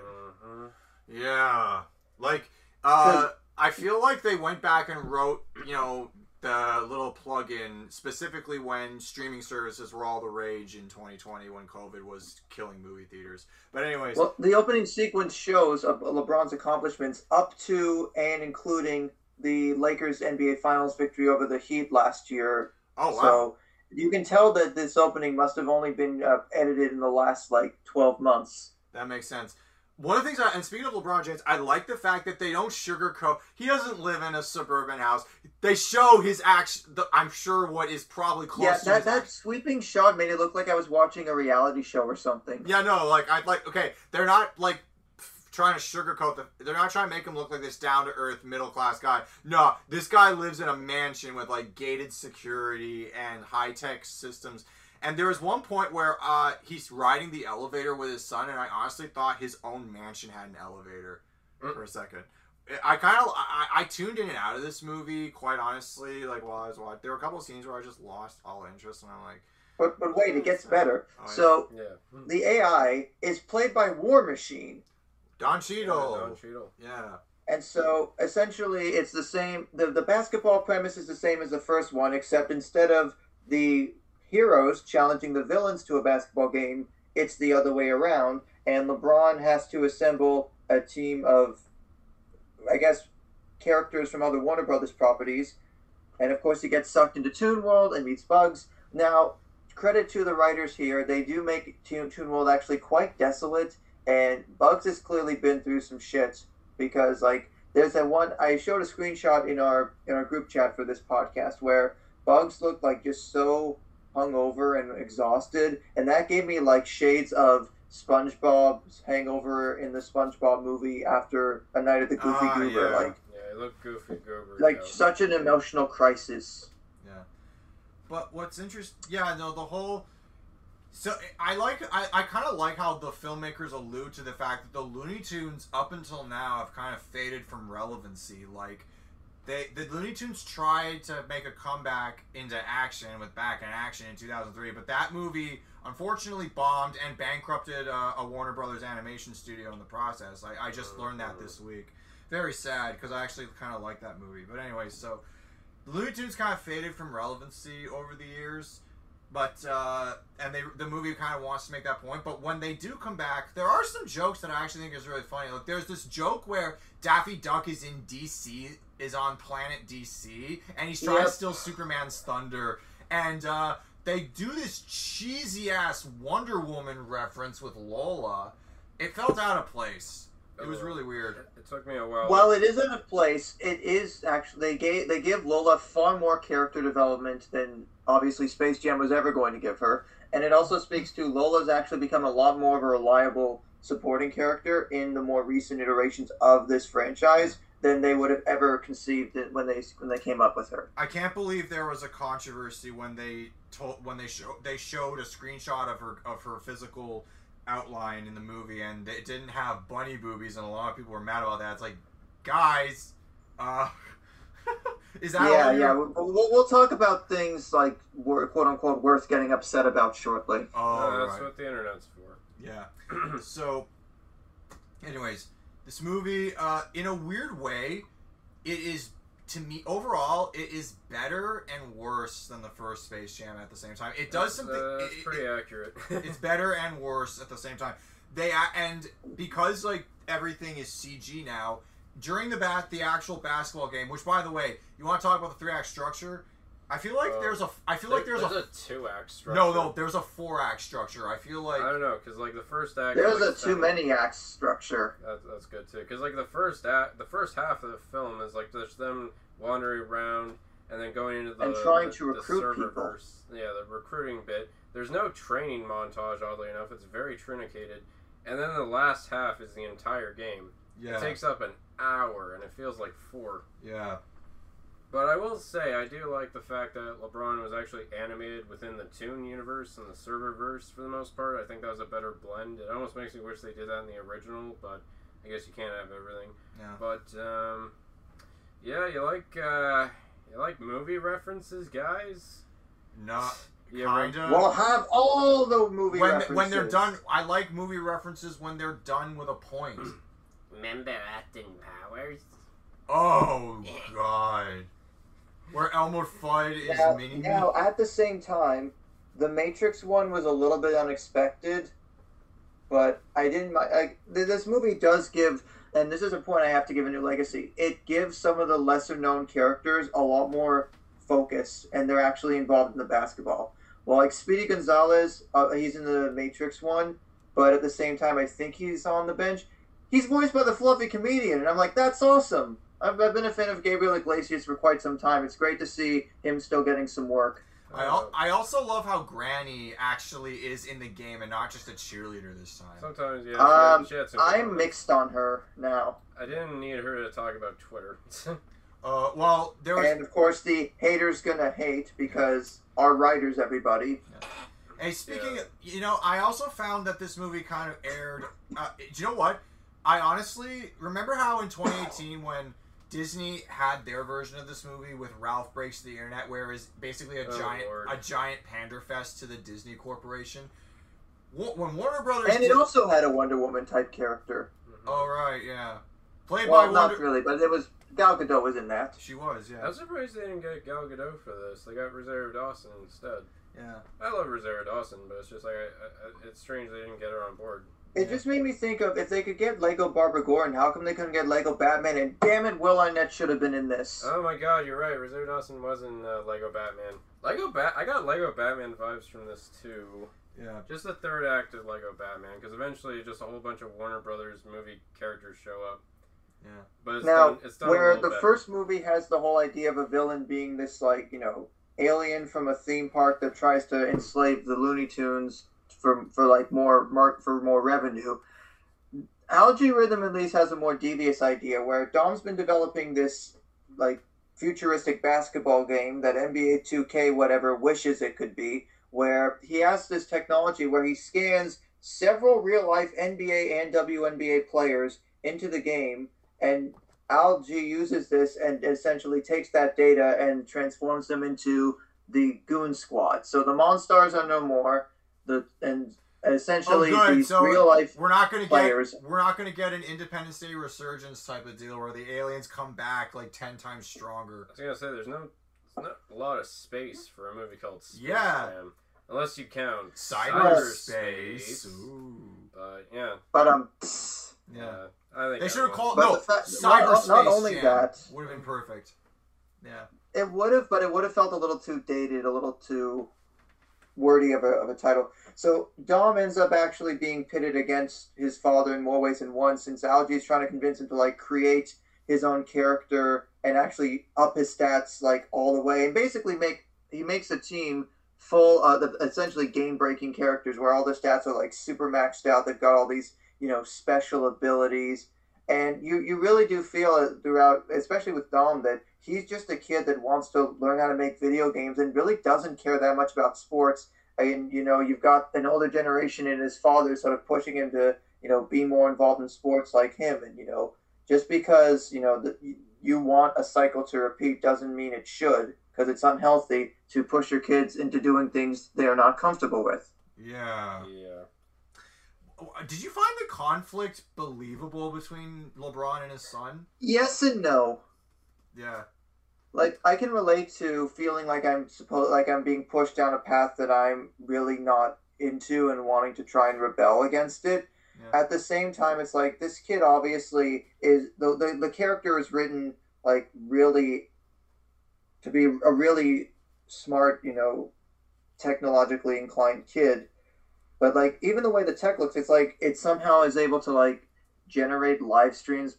Mm-hmm. Yeah. Like, I feel like they went back and wrote, you know, the little plug-in specifically when streaming services were all the rage in 2020 when COVID was killing movie theaters. But anyways... Well, the opening sequence shows LeBron's accomplishments up to and including the Lakers NBA Finals victory over the Heat last year. Oh, wow. So you can tell that this opening must have only been edited in the last, like, 12 months. That makes sense. One of the things, and speaking of LeBron James, I like the fact that they don't sugarcoat. He doesn't live in a suburban house. They show his action, I'm sure what is probably close to that sweeping shot made it look like I was watching a reality show or something. Yeah, no, like, okay, they're not, like, trying to sugarcoat they're not trying to make him look like this down-to-earth, middle-class guy. No, this guy lives in a mansion with, like, gated security and high-tech systems. And there was one point where he's riding the elevator with his son, and I honestly thought his own mansion had an elevator for a second. I tuned in and out of this movie, quite honestly, like while I was watching. There were a couple of scenes where I just lost all interest, and I'm like... But wait, it gets better. Oh, yeah. So, yeah. The AI is played by War Machine. Don Cheadle. Yeah, Don Cheadle. Yeah. And so, essentially, it's the same... The basketball premise is the same as the first one, except instead of the... heroes challenging the villains to a basketball game, it's the other way around, and LeBron has to assemble a team of, I guess, characters from other Warner Brothers properties, and of course he gets sucked into Toon World and meets Bugs. Now, credit to the writers here, they do make Toon World actually quite desolate, and Bugs has clearly been through some shit, because, like, there's that one, I showed a screenshot in our group chat for this podcast, where Bugs looked like just so... hungover and exhausted, and that gave me like shades of SpongeBob's hangover in the SpongeBob movie after a night at the Goofy Goober. Yeah. Like, yeah, it looked Goofy Goober. Like such an emotional crisis. Yeah, but what's interesting? Yeah, no, the whole. So I kind of like how the filmmakers allude to the fact that the Looney Tunes up until now have kind of faded from relevancy, like. The Looney Tunes tried to make a comeback into action with Back in Action in 2003, but that movie unfortunately bombed and bankrupted a Warner Brothers animation studio in the process. I just learned that this week. Very sad, because I actually kind of like that movie. But anyway, so Looney Tunes kind of faded from relevancy over the years, but the movie kind of wants to make that point. But when they do come back, there are some jokes that I actually think is really funny. Like, there's this joke where Daffy Duck is in D.C., is on planet DC, and he's trying to steal Superman's thunder, and they do this cheesy ass Wonder Woman reference with Lola. It felt out of place. It was really weird. It took me a while. Well, it is out of place. It is actually they give Lola far more character development than obviously Space Jam was ever going to give her, and it also speaks to Lola's actually become a lot more of a reliable supporting character in the more recent iterations of this franchise than they would have ever conceived it when they came up with her. I can't believe there was a controversy when they showed a screenshot of her physical outline in the movie, and it didn't have bunny boobies, and a lot of people were mad about that. It's like, guys, is that we'll talk about things like quote unquote worth getting upset about shortly. That's what the internet's for. Yeah. So, anyways. This movie, in a weird way, it is, to me, overall, it is better and worse than the first Space Jam at the same time. It does something... That's pretty accurate. It's better and worse at the same time. And because, like, everything is CG now, during the actual basketball game, which, by the way, you want to talk about the three-act structure? I feel like there's a two-act structure. No, there's a four-act structure. I feel like... I don't know, because, like, the first act... There's a too-many-act structure. That's good, too. Because, like, the first half of the film is, like, there's them wandering around, and then going into the and trying to recruit people. Yeah, the recruiting bit. There's no training montage, oddly enough. It's very truncated. And then the last half is the entire game. Yeah. It takes up an hour, and it feels like 4. Yeah. But I will say, I do like the fact that LeBron was actually animated within the Toon universe and the Serververse for the most part. I think that was a better blend. It almost makes me wish they did that in the original, but I guess you can't have everything. Yeah. But, yeah, you like movie references, guys? Not... Kinda. We'll have all the movie references. When they're done, I like movie references when they're done with a point. Remember Austin Powers? Oh, God. Where Elmer Fudd is mini-me. Now, at the same time, the Matrix one was a little bit unexpected, but I didn't... this movie does give, and this is a point I have to give a New Legacy, it gives some of the lesser-known characters a lot more focus, and they're actually involved in the basketball. Well, like Speedy Gonzalez, he's in the Matrix one, but at the same time, I think he's on the bench. He's voiced by the Fluffy Comedian, and I'm like, that's awesome. I've been a fan of Gabriel Iglesias for quite some time. It's great to see him still getting some work. I also love how Granny actually is in the game and not just a cheerleader this time. Sometimes, yeah. She had some I'm mixed on her now. I didn't need her to talk about Twitter. Well, there was... And, of course, the haters gonna hate because our writers, everybody. Yeah. Hey, speaking of... You know, I also found that this movie kind of aired... you know what? I honestly... Remember how in 2018 when Disney had their version of this movie with Ralph Breaks the Internet, where it's basically a giant pander fest to the Disney Corporation? When Warner Brothers... And it also had a Wonder Woman-type character. Mm-hmm. Oh, right, yeah. Played by Wonder... not really, but it was... Gal Gadot was in that. She was, yeah. I'm surprised they didn't get Gal Gadot for this. They got Rosario Dawson instead. Yeah. I love Rosario Dawson, but it's just like, it's strange they didn't get her on board. It just made me think of, if they could get Lego Barbara Gordon, how come they couldn't get Lego Batman? And damn it, Will Arnett should have been in this. Oh my god, you're right. Rosario Dawson was in Lego Batman. I got Lego Batman vibes from this too. Yeah. Just the third act of Lego Batman, because eventually just a whole bunch of Warner Brothers movie characters show up. Yeah. But it's now, done where the first movie has the whole idea of a villain being this, like, you know, alien from a theme park that tries to enslave the Looney Tunes for more revenue. Algae Rhythm at least has a more devious idea where Dom's been developing this, like, futuristic basketball game that NBA 2K whatever wishes it could be, where he has this technology where he scans several real-life NBA and WNBA players into the game. And Algae uses this and essentially takes that data and transforms them into the Goon Squad. So the Monstars are no more. Essentially, real life players. We're not going to get an Independence Day Resurgence type of deal where the aliens come back like 10 times stronger. I was going to say there's not a lot of space for a movie called Space Jam, unless you count cyberspace. But yeah. But yeah. They should have called Cyberspace. Not only that would have been perfect. Yeah, it would have, but it would have felt a little too dated, a little too wordy of a title. So Dom ends up actually being pitted against his father in more ways than one, since Algae's trying to convince him to like create his own character and actually up his stats like all the way, and basically he makes a team full of essentially game breaking characters where all their stats are like super maxed out. They've got all these, you know, special abilities, and you really do feel throughout, especially with Dom, that he's just a kid that wants to learn how to make video games and really doesn't care that much about sports. And, you know, you've got an older generation and his father sort of pushing him to, you know, be more involved in sports like him. And, you know, just because, you know, you want a cycle to repeat doesn't mean it should, because it's unhealthy to push your kids into doing things they are not comfortable with. Yeah. Yeah. Did you find the conflict believable between LeBron and his son? Yes and no. Yeah. Like, I can relate to feeling like I'm being pushed down a path that I'm really not into and wanting to try and rebel against it. Yeah. At the same time, it's like, this kid obviously is... The character is written, like, really... to be a really smart, you know, technologically inclined kid. But, like, even the way the tech looks, it's like it somehow is able to, like, generate live streams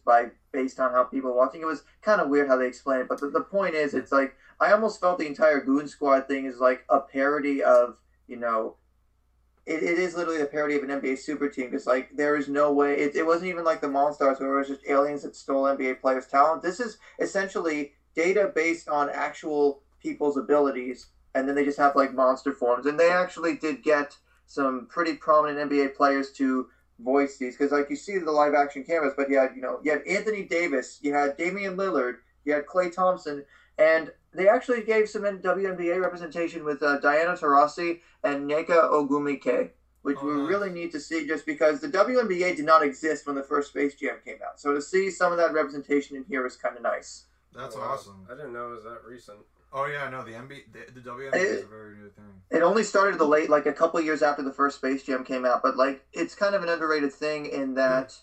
based on how people were watching. It was kind of weird how they explained it, but the point is, it's like, I almost felt the entire Goon Squad thing is like a parody of, you know, it is literally a parody of an NBA super team. It's like, there is no way, it wasn't even like the Monstars where it was just aliens that stole NBA players' talent. This is essentially data based on actual people's abilities, and then they just have like monster forms. And they actually did get some pretty prominent NBA players to voice these, because like you see the live action cameras, but you had Anthony Davis, you had Damian Lillard, you had Klay Thompson, and they actually gave some WNBA representation with Diana Taurasi and Nneka Ogwumike, which we really need to see, just because the WNBA did not exist when the first Space Jam came out. So to see some of that representation in here is kind of nice. That's awesome. I didn't know it was that recent. Oh yeah, no, the WNBA is a very new thing. It only started like a couple years after the first Space Jam came out, but like it's kind of an underrated thing in that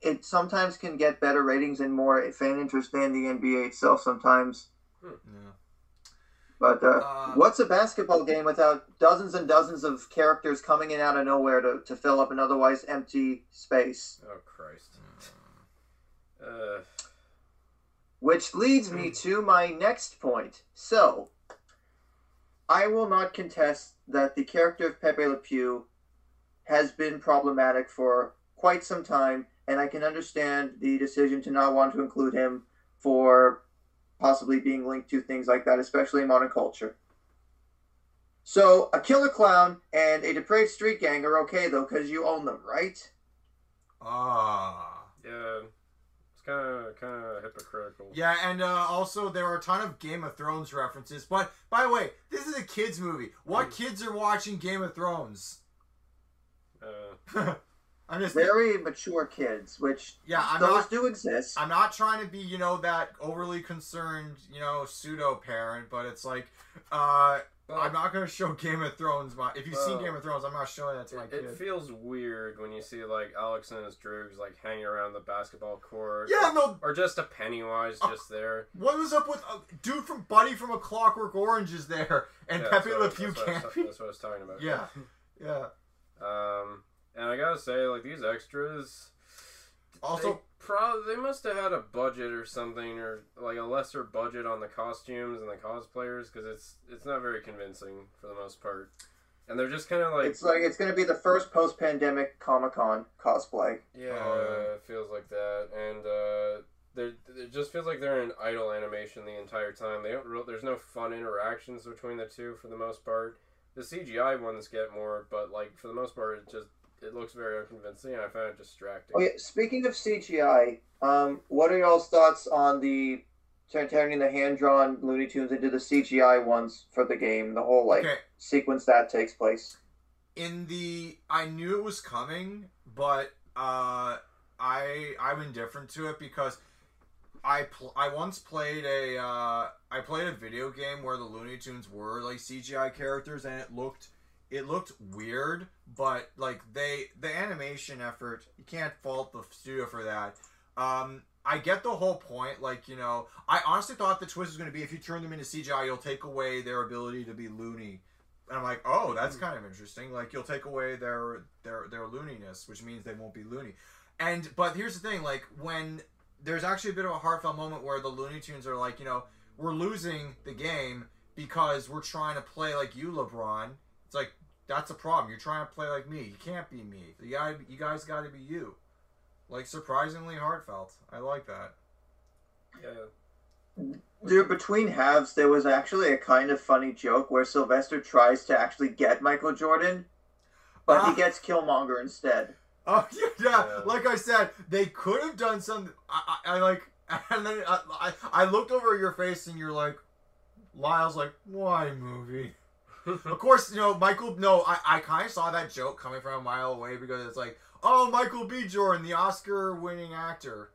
it sometimes can get better ratings and more fan interest than the NBA itself sometimes. Yeah. But what's a basketball game without dozens and dozens of characters coming in out of nowhere to fill up an otherwise empty space? Oh Christ. Which leads me to my next point. So, I will not contest that the character of Pepe Le Pew has been problematic for quite some time, and I can understand the decision to not want to include him for possibly being linked to things like that, especially in modern culture. So, a killer clown and a depraved street gang are okay, though, because you own them, right? Yeah. Kind of hypocritical. Yeah, and also there are a ton of Game of Thrones references. But, by the way, this is a kids' movie. What kids are watching Game of Thrones? I'm just very mature kids, which those do exist. I'm not trying to be, that overly concerned, pseudo-parent, but it's like, I'm not going to show Game of Thrones. If you've seen Game of Thrones, I'm not showing that to my kid. It feels weird when you see, like, Alex and his droogs, like, hanging around the basketball court. Yeah, no. Or just a Pennywise just there. What was up with dude from Buddy from A Clockwork Orange is there, and Pepe Le Pew can't. That's what I was talking about. Yeah. Yeah. And I gotta say, like, these extras... Also... They must have had a budget or something, or like a lesser budget on the costumes and the cosplayers, because it's not very convincing for the most part, and they're just kind of like it's gonna be the first post-pandemic Comic-Con cosplay. Yeah, it feels like that, and it just feels like they're in idle animation the entire time. They don't there's no fun interactions between the two for the most part. The CGI ones get more, but like for the most part, it looks very unconvincing, and I found it distracting. Okay, speaking of CGI, what are y'all's thoughts on turning the hand-drawn Looney Tunes into the CGI ones for the game, the whole, sequence that takes place? I knew it was coming, but I'm indifferent to it because I played a video game where the Looney Tunes were, like, CGI characters, and it looked weird, but like the animation effort, you can't fault the studio for that. I get the whole point. Like, I honestly thought the twist was going to be, if you turn them into CGI, you'll take away their ability to be loony. And I'm like, oh, that's kind of interesting. Like, you'll take away their looniness, which means they won't be loony. But here's the thing, like, when there's actually a bit of a heartfelt moment where the Looney Tunes are like, we're losing the game because we're trying to play like you, LeBron. It's like, that's a problem. You're trying to play like me. You can't be me. You guys got to be you. Like, surprisingly heartfelt. I like that. Yeah. Between halves, there was actually a kind of funny joke where Sylvester tries to actually get Michael Jordan, but he gets Killmonger instead. Oh, yeah. Like I said, they could have done something. And then I looked over at your face, and you're like, Lyle's like, why movie? Of course, Michael... No, I kind of saw that joke coming from a mile away, because it's like, oh, Michael B. Jordan, the Oscar-winning actor.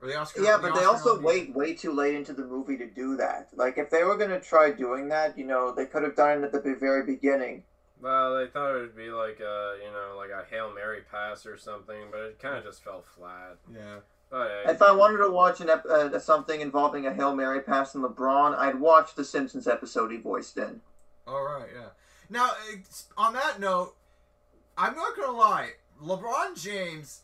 Or the Oscar... Yeah, but they also wait way too late into the movie to do that. Like, if they were going to try doing that, they could have done it at the very beginning. Well, they thought it would be like a Hail Mary pass or something, but it kind of just fell flat. Yeah. But, if I wanted to watch something involving a Hail Mary pass and LeBron, I'd watch the Simpsons episode he voiced in. All right, yeah. Now, on that note, I'm not going to lie. LeBron James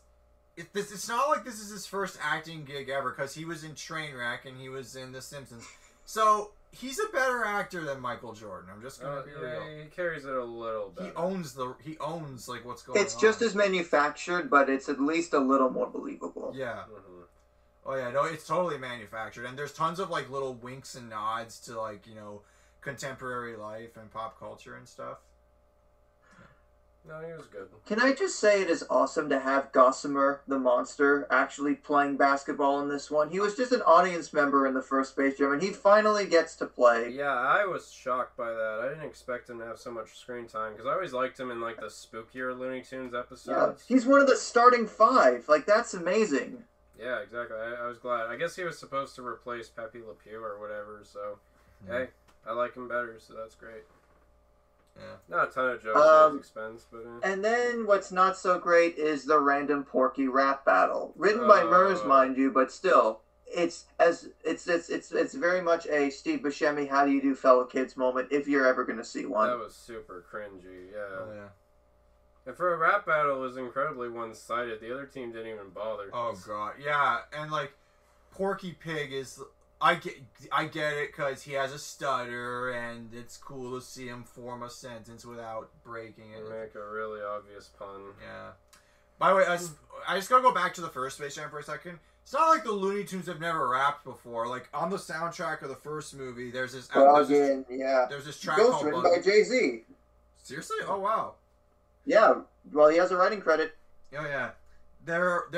It's not like this is his first acting gig ever, because he was in Trainwreck and he was in The Simpsons. So he's a better actor than Michael Jordan. I'm just gonna be real. He carries it a little better. He owns like what's going on. It's just as manufactured, but it's at least a little more believable. Yeah. Mm-hmm. Oh yeah, no, it's totally manufactured, and there's tons of like little winks and nods to like, you know, contemporary life and pop culture and stuff. No, he was good. Can I just say it is awesome to have Gossamer, the monster, actually playing basketball in this one. He was just an audience member in the first Space Jam, and he finally gets to play. Yeah, I was shocked by that. I didn't expect him to have so much screen time, because I always liked him in, like, the spookier Looney Tunes episodes. Yeah, he's one of the starting five. Like, that's amazing. Yeah, exactly. I was glad. I guess he was supposed to replace Pepe Le Pew or whatever, so, hey, I like him better, so that's great. Yeah. Not a ton of jokes at his expense, but... And then what's not so great is the random Porky rap battle. Written by Murs, mind you, but still, it's very much a Steve Buscemi, how do you do, fellow kids moment, if you're ever going to see one. That was super cringy, yeah. Oh, yeah. And for a rap battle, it was incredibly one-sided. The other team didn't even bother. Oh, God. Yeah, and, like, Porky Pig is... I get it, because he has a stutter, and it's cool to see him form a sentence without breaking it. Make a really obvious pun. Yeah. By the way, I just gotta go back to the first Space Jam for a second. It's not like the Looney Tunes have never rapped before. Like, on the soundtrack of the first movie, there's this... There's this track called... written by Jay-Z. Seriously? Oh, wow. Yeah. Well, he has a writing credit. Oh, yeah. Parts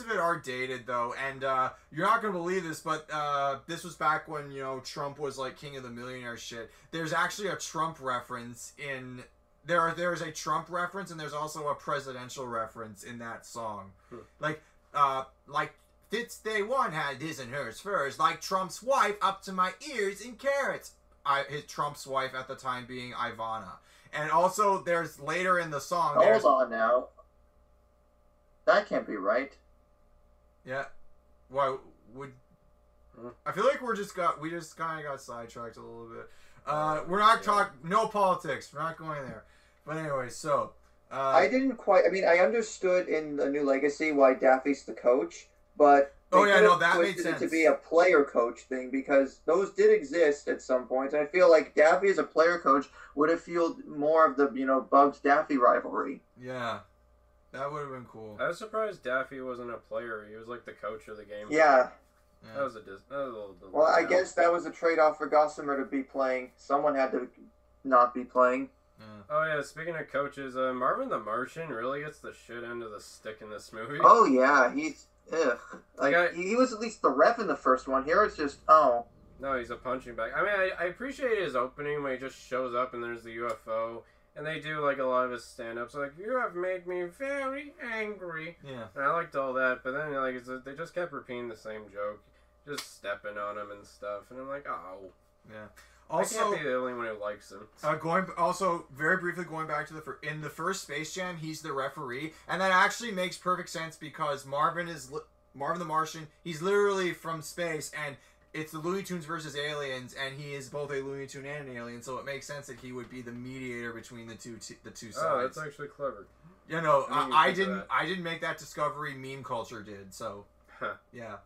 of it are dated though, and you're not gonna believe this, but this was back when, you know, Trump was like king of the millionaire shit. There's actually a Trump reference in there is a Trump reference, and there's also a presidential reference in that song. Like Fitz Day One had his and hers first, like Trump's wife up to my ears in carrots. His Trump's wife at the time being Ivana, and also there's later in the song. Hold on now. That can't be right. Yeah. Why would... I feel like we just kind of got sidetracked a little bit. We're not talking... No politics. We're not going there. But anyway, so... I didn't quite... I mean, I understood in The New Legacy why Daffy's the coach, but... Oh, yeah, no, that made sense. It to be a player coach thing, because those did exist at some point. I feel like Daffy as a player coach would have fueled more of the, you know, Bugs-Daffy rivalry. Yeah. That would have been cool. I was surprised Daffy wasn't a player. He was like the coach of the game. Yeah. That was a little Well, I guess that was a trade-off for Gossamer to be playing. Someone had to not be playing. Yeah. Oh, yeah. Speaking of coaches, Marvin the Martian really gets the shit end of the stick in this movie. Oh, yeah. He's... Ugh. Like, he was at least the ref in the first one. Here it's just, oh. No, he's a punching bag. I mean, I appreciate his opening when he just shows up and there's the UFO. And they do, like, a lot of his stand-ups. Like, you have made me very angry. Yeah. And I liked all that. But then, like, they just kept repeating the same joke. Just stepping on him and stuff. And I'm like, oh. Yeah. Also, I can't be the only one who likes him. Very briefly going back to in the first Space Jam, he's the referee. And that actually makes perfect sense, because Marvin the Martian, he's literally from space. And it's the Looney Tunes versus aliens, and he is both a Looney Tune and an alien, so it makes sense that he would be the mediator between the two sides. Oh, that's actually clever. You know, I didn't make that discovery. Meme culture did, so yeah.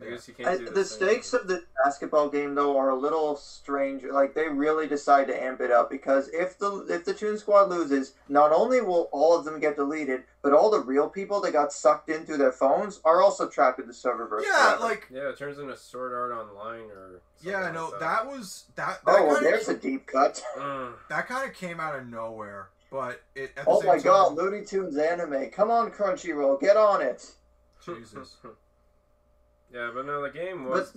I guess you can't do the stakes of the basketball game though are a little strange. Like, they really decide to amp it up, because if the Toon Squad loses, not only will all of them get deleted, but all the real people that got sucked in through their phones are also trapped in the serververse. Yeah, it turns into Sword Art Online or something. Yeah, no, like that was that. Oh, there's a deep cut. That kind of came out of nowhere, but it. At the same time, God, Looney Tunes anime! Come on, Crunchyroll, get on it. Jesus. Yeah, but no, the game was...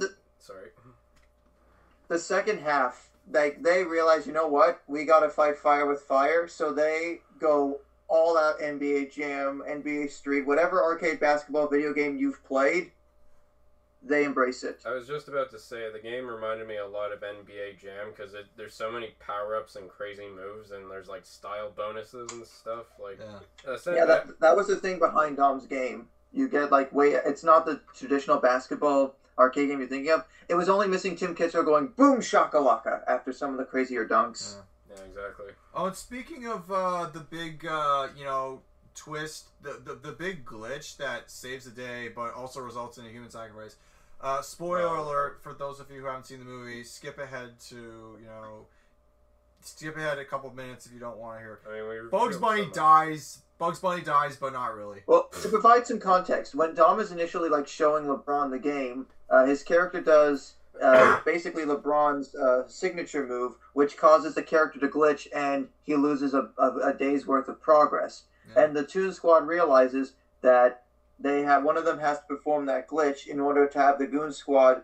The second half, like, they realize, you know what? We got to fight fire with fire, so they go all out NBA Jam, NBA Street, whatever arcade basketball video game you've played, they embrace it. I was just about to say, the game reminded me a lot of NBA Jam, because there's so many power-ups and crazy moves, and there's, like, style bonuses and stuff. Like, that was the thing behind Dom's game. You get, like, it's not the traditional basketball arcade game you're thinking of. It was only missing Tim Kitchell going, boom, shakalaka, after some of the crazier dunks. Yeah, exactly. Oh, and speaking of the big, you know, twist, the big glitch that saves the day but also results in a human sacrifice. Spoiler alert for those of you who haven't seen the movie. Skip ahead to, you know, skip ahead a couple of minutes if you don't want to hear. I mean, Bugs Bunny dies. Bugs Bunny dies, but not really. Well, to provide some context, when Dom is initially like showing LeBron the game, his character does basically LeBron's signature move, which causes the character to glitch, and he loses a day's worth of progress. Yeah. And the Toon Squad realizes that they have one of them has to perform that glitch in order to have the Goon Squad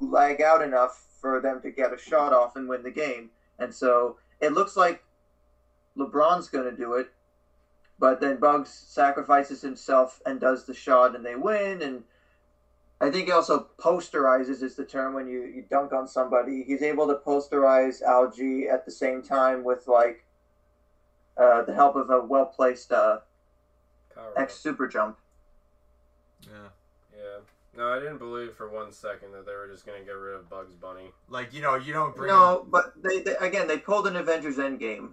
lag out enough for them to get a shot off and win the game. And so it looks like LeBron's going to do it, but then Bugs sacrifices himself and does the shot, and they win. And I think he also posterizes is the term when you dunk on somebody. He's able to posterize Algae at the same time with like the help of a well-placed X super jump. Yeah. Yeah. No, I didn't believe for one second that they were just going to get rid of Bugs Bunny. Like, you know, you don't bring... No, but they again, they pulled an Avengers Endgame.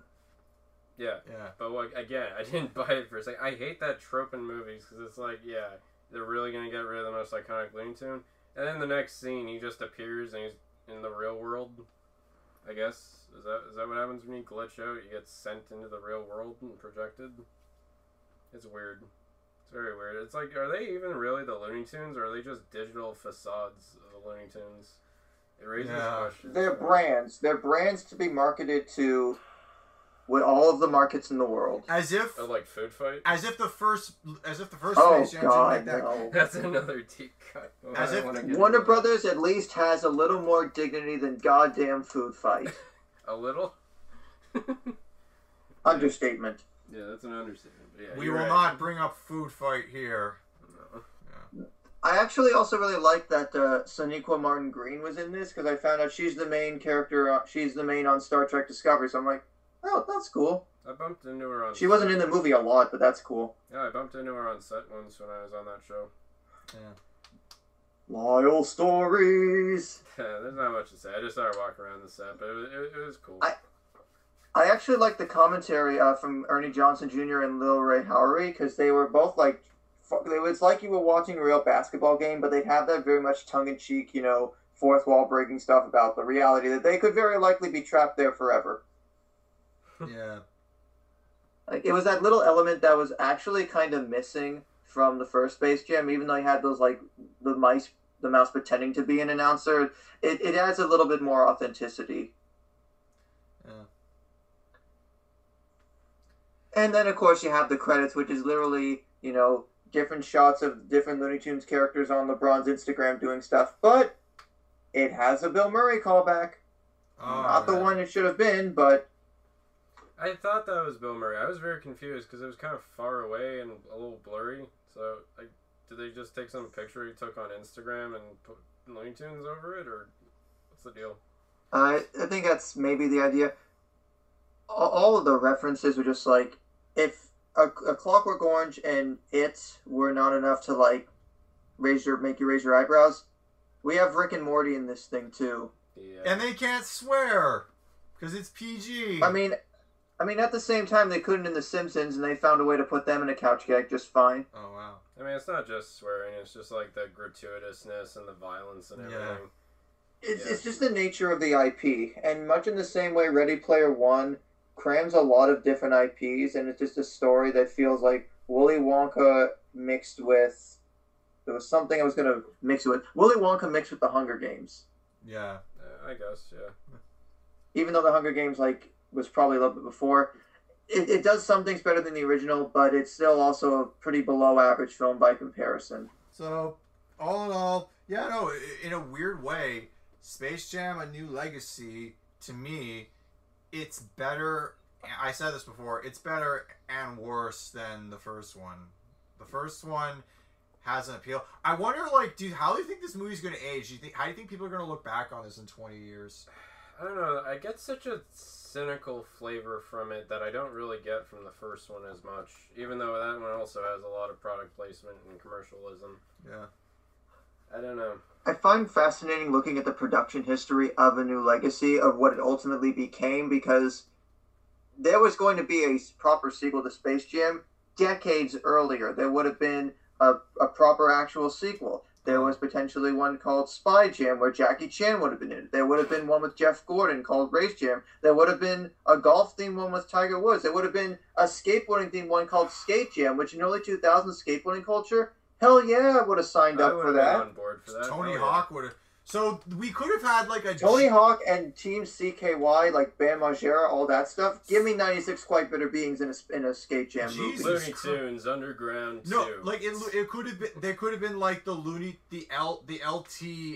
Yeah. Yeah. But, like, again, I didn't buy it for a second. I hate that trope in movies because it's like, yeah, they're really going to get rid of the most iconic Looney Tune. And then the next scene, he just appears and he's in the real world, I guess. Is that what happens when you glitch out? You get sent into the real world and projected? It's weird. It's very weird. It's like, are they even really the Looney Tunes, or are they just digital facades of the Looney Tunes? It raises questions. They're brands. They're brands to be marketed to with all of the markets in the world. As if... Or like Food Fight? As if the first Space Jam... God, no. That's another deep cut. Oh, as if Warner Brothers at least has a little more dignity than goddamn Food Fight. A little? Understatement. Yeah, that's an understatement. Yeah, we will not bring up Food Fight here. No. Yeah. I actually also really like that Sonequa Martin Green was in this, because I found out she's the main character. She's the main on Star Trek Discovery, so I'm like, oh, that's cool. I bumped into her on... She wasn't in the movie a lot, but that's cool. Yeah, I bumped into her on set once when I was on that show. Yeah. Lyle Stories! Yeah, there's not much to say. I just started walking around the set, but it was cool. I actually like the commentary from Ernie Johnson Jr. and Lil Ray Howery, because they were both like, it was like you were watching a real basketball game, but they'd have that very much tongue-in-cheek, you know, fourth wall breaking stuff about the reality that they could very likely be trapped there forever. Yeah. Like, it was that little element that was actually kind of missing from the first Space Jam, even though you had those, like, the mouse pretending to be an announcer. It adds a little bit more authenticity. Yeah. And then, of course, you have the credits, which is literally, you know, different shots of different Looney Tunes characters on LeBron's Instagram doing stuff. But it has a Bill Murray callback. Oh, Not the one it should have been, but... I thought that was Bill Murray. I was very confused because it was kind of far away and a little blurry. So, like, did they just take some picture he took on Instagram and put Looney Tunes over it? Or what's the deal? I think that's maybe the idea. All of the references were just like... If a Clockwork Orange and It were not enough to like make you raise your eyebrows, we have Rick and Morty in this thing too. Yeah. And they can't swear because it's PG. I mean, at the same time they couldn't in The Simpsons, and they found a way to put them in a couch gag just fine. Oh wow! I mean, it's not just swearing; it's just like the gratuitousness and the violence and everything. Yeah. It's just the nature of the IP, and much in the same way, Ready Player One crams a lot of different IPs, and it's just a story that feels like Willy Wonka mixed with... There was something I was going to mix it with. Willy Wonka mixed with The Hunger Games. Yeah, I guess, yeah. Even though The Hunger Games like was probably a little bit before, it does some things better than the original, but it's still also a pretty below-average film by comparison. So, all in all, yeah, no, in a weird way, Space Jam: A New Legacy, to me... It's better, I said this before, it's better and worse than the first one. The first one has an appeal. I wonder, like, how do you think this movie's going to age? How do you think people are going to look back on this in 20 years? I don't know. I get such a cynical flavor from it that I don't really get from the first one as much, even though that one also has a lot of product placement and commercialism. Yeah. I don't know. I find fascinating looking at the production history of A New Legacy, of what it ultimately became, because there was going to be a proper sequel to Space Jam decades earlier. There would have been a proper actual sequel. There was potentially one called Spy Jam where Jackie Chan would have been in it. There would have been one with Jeff Gordon called Race Jam. There would have been a golf-themed one with Tiger Woods. There would have been a skateboarding-themed one called Skate Jam, which in early 2000s skateboarding culture, hell yeah, I would have signed up for that. I would have been on board for that. Tony Hawk would have... So we could have had like a... Tony Hawk and Team CKY, like Bam Margera, all that stuff. Give me 96 Quite Bitter Beings in a Skate Jam movie. Looney Tunes, Underground 2. No, like it could have been... There could have been like the LTCU.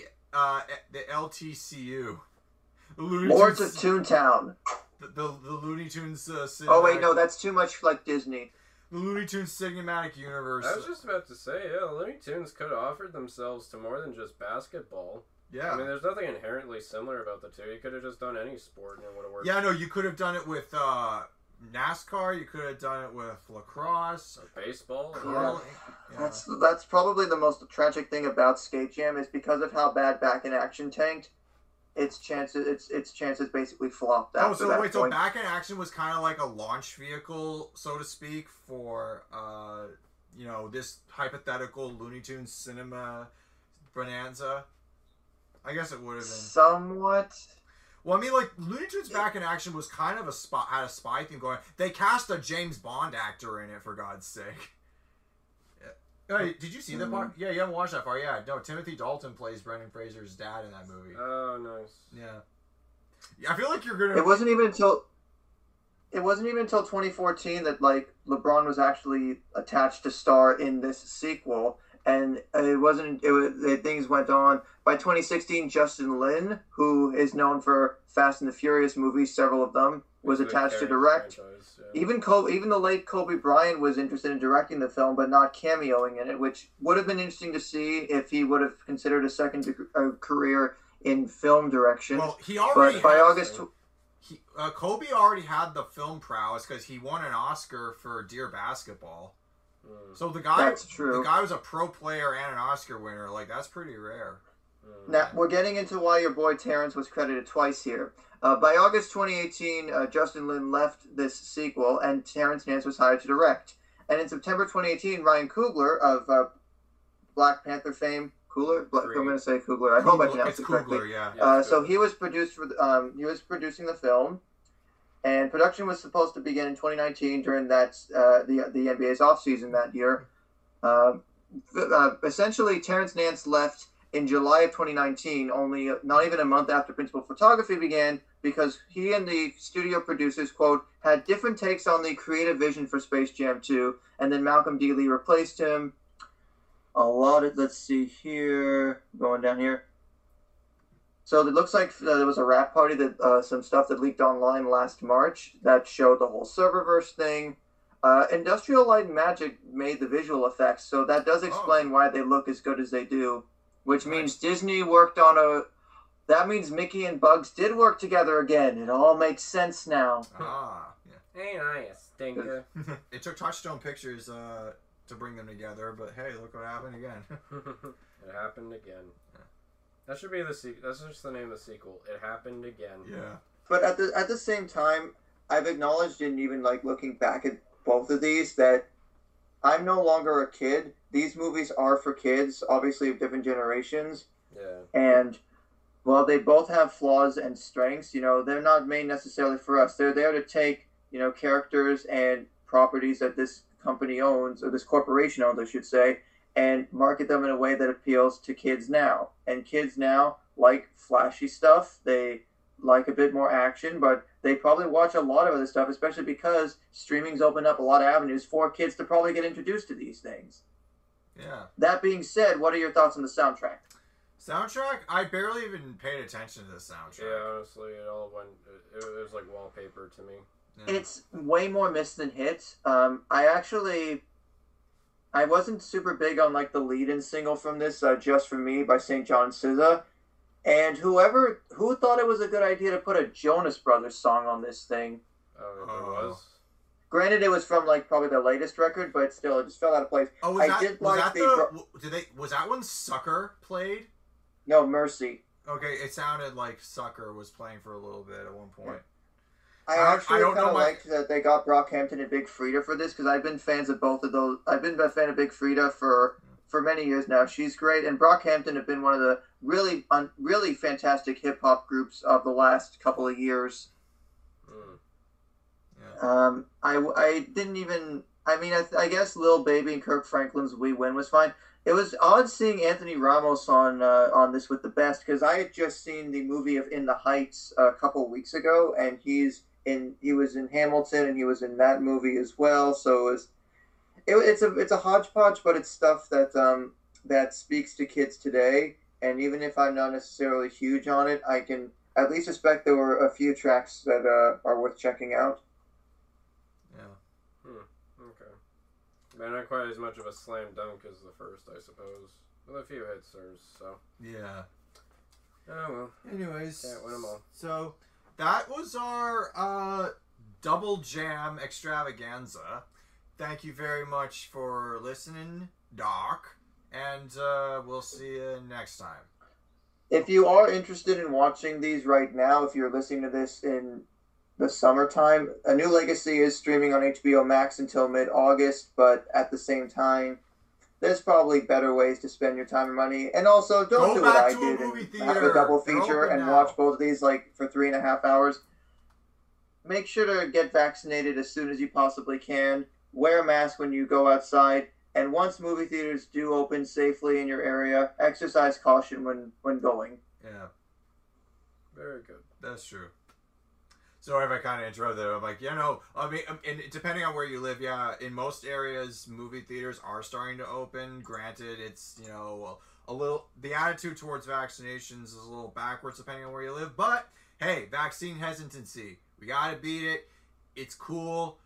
The Lords of Toontown. The Looney Tunes... oh wait, no, that's too much like Disney. The Looney Tunes cinematic universe. I was just about to say, yeah, Looney Tunes could have offered themselves to more than just basketball. Yeah. I mean, there's nothing inherently similar about the two. You could have just done any sport and it would have worked. Yeah, no, you could have done it with NASCAR. You could have done it with lacrosse. Or baseball. Curling. Yeah. That's probably the most tragic thing about Skate Jam is because of how bad Back in Action tanked, its chances basically flopped out. Oh, so wait, so Back in Action was kind of like a launch vehicle, so to speak, for, you know, this hypothetical Looney Tunes cinema bonanza. I guess it would have been somewhat. Well, I mean, like Looney Tunes Back in Action was kind of had a spy theme going. They cast a James Bond actor in it, for God's sake. Yeah. Hey, did you see that part? Yeah, you haven't watched that far. Yeah, no. Timothy Dalton plays Brendan Fraser's dad in that movie. Oh, nice. Yeah. Yeah, I feel like you're gonna. It wasn't even until 2014 that like LeBron was actually attached to star in this sequel. And it wasn't. Things went on. By 2016, Justin Lin, who is known for Fast and the Furious movies, several of them, was attached to direct. Franchise, yeah. Even the late Kobe Bryant was interested in directing the film, but not cameoing in it, which would have been interesting to see if he would have considered a second career in film direction. Well, he already. But by August. Kobe already had the film prowess because he won an Oscar for Dear Basketball. So the guy was a pro player and an Oscar winner. Like, that's pretty rare. Now, we're getting into why your boy Terrence was credited twice here. By August 2018, Justin Lin left this sequel, and Terrence Nance was hired to direct. And in September 2018, Ryan Coogler of Black Panther fame, I'm going to say Coogler. I hope I pronounced it correctly. Coogler, yeah. So he was producing the film. And production was supposed to begin in 2019 during that the NBA's offseason that year. Essentially, Terrence Nance left in July of 2019, only not even a month after principal photography began, because he and the studio producers, quote, had different takes on the creative vision for Space Jam 2, and then Malcolm D. Lee replaced him. Let's see here, going down here. So it looks like there was a rap party that some stuff that leaked online last March that showed the whole Serververse thing. Industrial Light and Magic made the visual effects, so that does explain why they look as good as they do. Which means Disney worked on a... That means Mickey and Bugs did work together again. It all makes sense now. Ah, yeah. Ain't I a stinker? It took Touchstone Pictures to bring them together, but hey, look what happened again. It happened again. Yeah. That should be the sequel. That's just the name of the sequel. It happened again. Yeah. But at the same time, I've acknowledged, and even like looking back at both of these, that I'm no longer a kid. These movies are for kids, obviously of different generations. Yeah. And while they both have flaws and strengths, you know, they're not made necessarily for us. They're there to take, you know, characters and properties that this company owns, or this corporation owns, I should say, and market them in a way that appeals to kids now. And kids now like flashy stuff. They like a bit more action, but they probably watch a lot of other stuff, especially because streaming's opened up a lot of avenues for kids to probably get introduced to these things. Yeah. That being said, what are your thoughts on the soundtrack? Soundtrack? I barely even paid attention to the soundtrack. Yeah, honestly, it all went... It was like wallpaper to me. Yeah. It's way more miss than hit. I wasn't super big on like the lead-in single from this, "Just for Me" by St. John and SZA, and who thought it was a good idea to put a Jonas Brothers song on this thing. It was. Granted, it was from like probably their latest record, but still, it just fell out of place. Oh, was that when Sucker played? No, Mercy. Okay, it sounded like Sucker was playing for a little bit at one point. Yeah. I actually kind of liked that they got Brockhampton and Big Frida for this, because I've been fans of both of those. I've been a fan of Big Frida for many years now. She's great, and Brockhampton have been one of the really fantastic hip-hop groups of the last couple of years. Mm. Yeah. I guess Lil Baby and Kirk Franklin's We Win was fine. It was odd seeing Anthony Ramos on this with The Best, because I had just seen the movie of In the Heights a couple weeks ago, and he was in Hamilton, and he was in that movie as well. So it's a hodgepodge, but it's stuff that speaks to kids today. And even if I'm not necessarily huge on it, I can at least suspect there were a few tracks that are worth checking out. They're not quite as much of a slam dunk as the first, I suppose. With a few hits, so. Yeah. Oh, well. Anyways. Can't win them all. So, that was our Double Jam extravaganza. Thank you very much for listening, Doc. And we'll see you next time. If you are interested in watching these right now, if you're listening to this in the summertime, A New Legacy is streaming on HBO Max until mid-August, but at the same time, there's probably better ways to spend your time and money. And also, don't do what I did and have a double feature and watch both of these like for 3.5 hours. Make sure to get vaccinated as soon as you possibly can. Wear a mask when you go outside. And once movie theaters do open safely in your area, exercise caution when going. Yeah. Very good. That's true. Sorry if I kind of interrupted that. I'm like, and depending on where you live, yeah, in most areas, movie theaters are starting to open. Granted, it's, the attitude towards vaccinations is a little backwards depending on where you live. But, hey, vaccine hesitancy. We got to beat it. It's cool.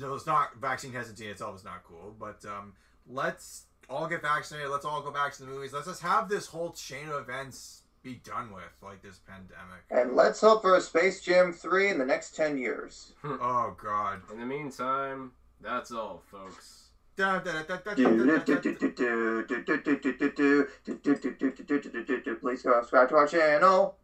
No, it's not vaccine hesitancy itself is not cool. But let's all get vaccinated. Let's all go back to the movies. Let's just have this whole chain of events be done with, like, this pandemic. And let's hope for a Space Jam 3 in the next 10 years. Oh, God. In the meantime, that's all, folks. Please go subscribe to our channel.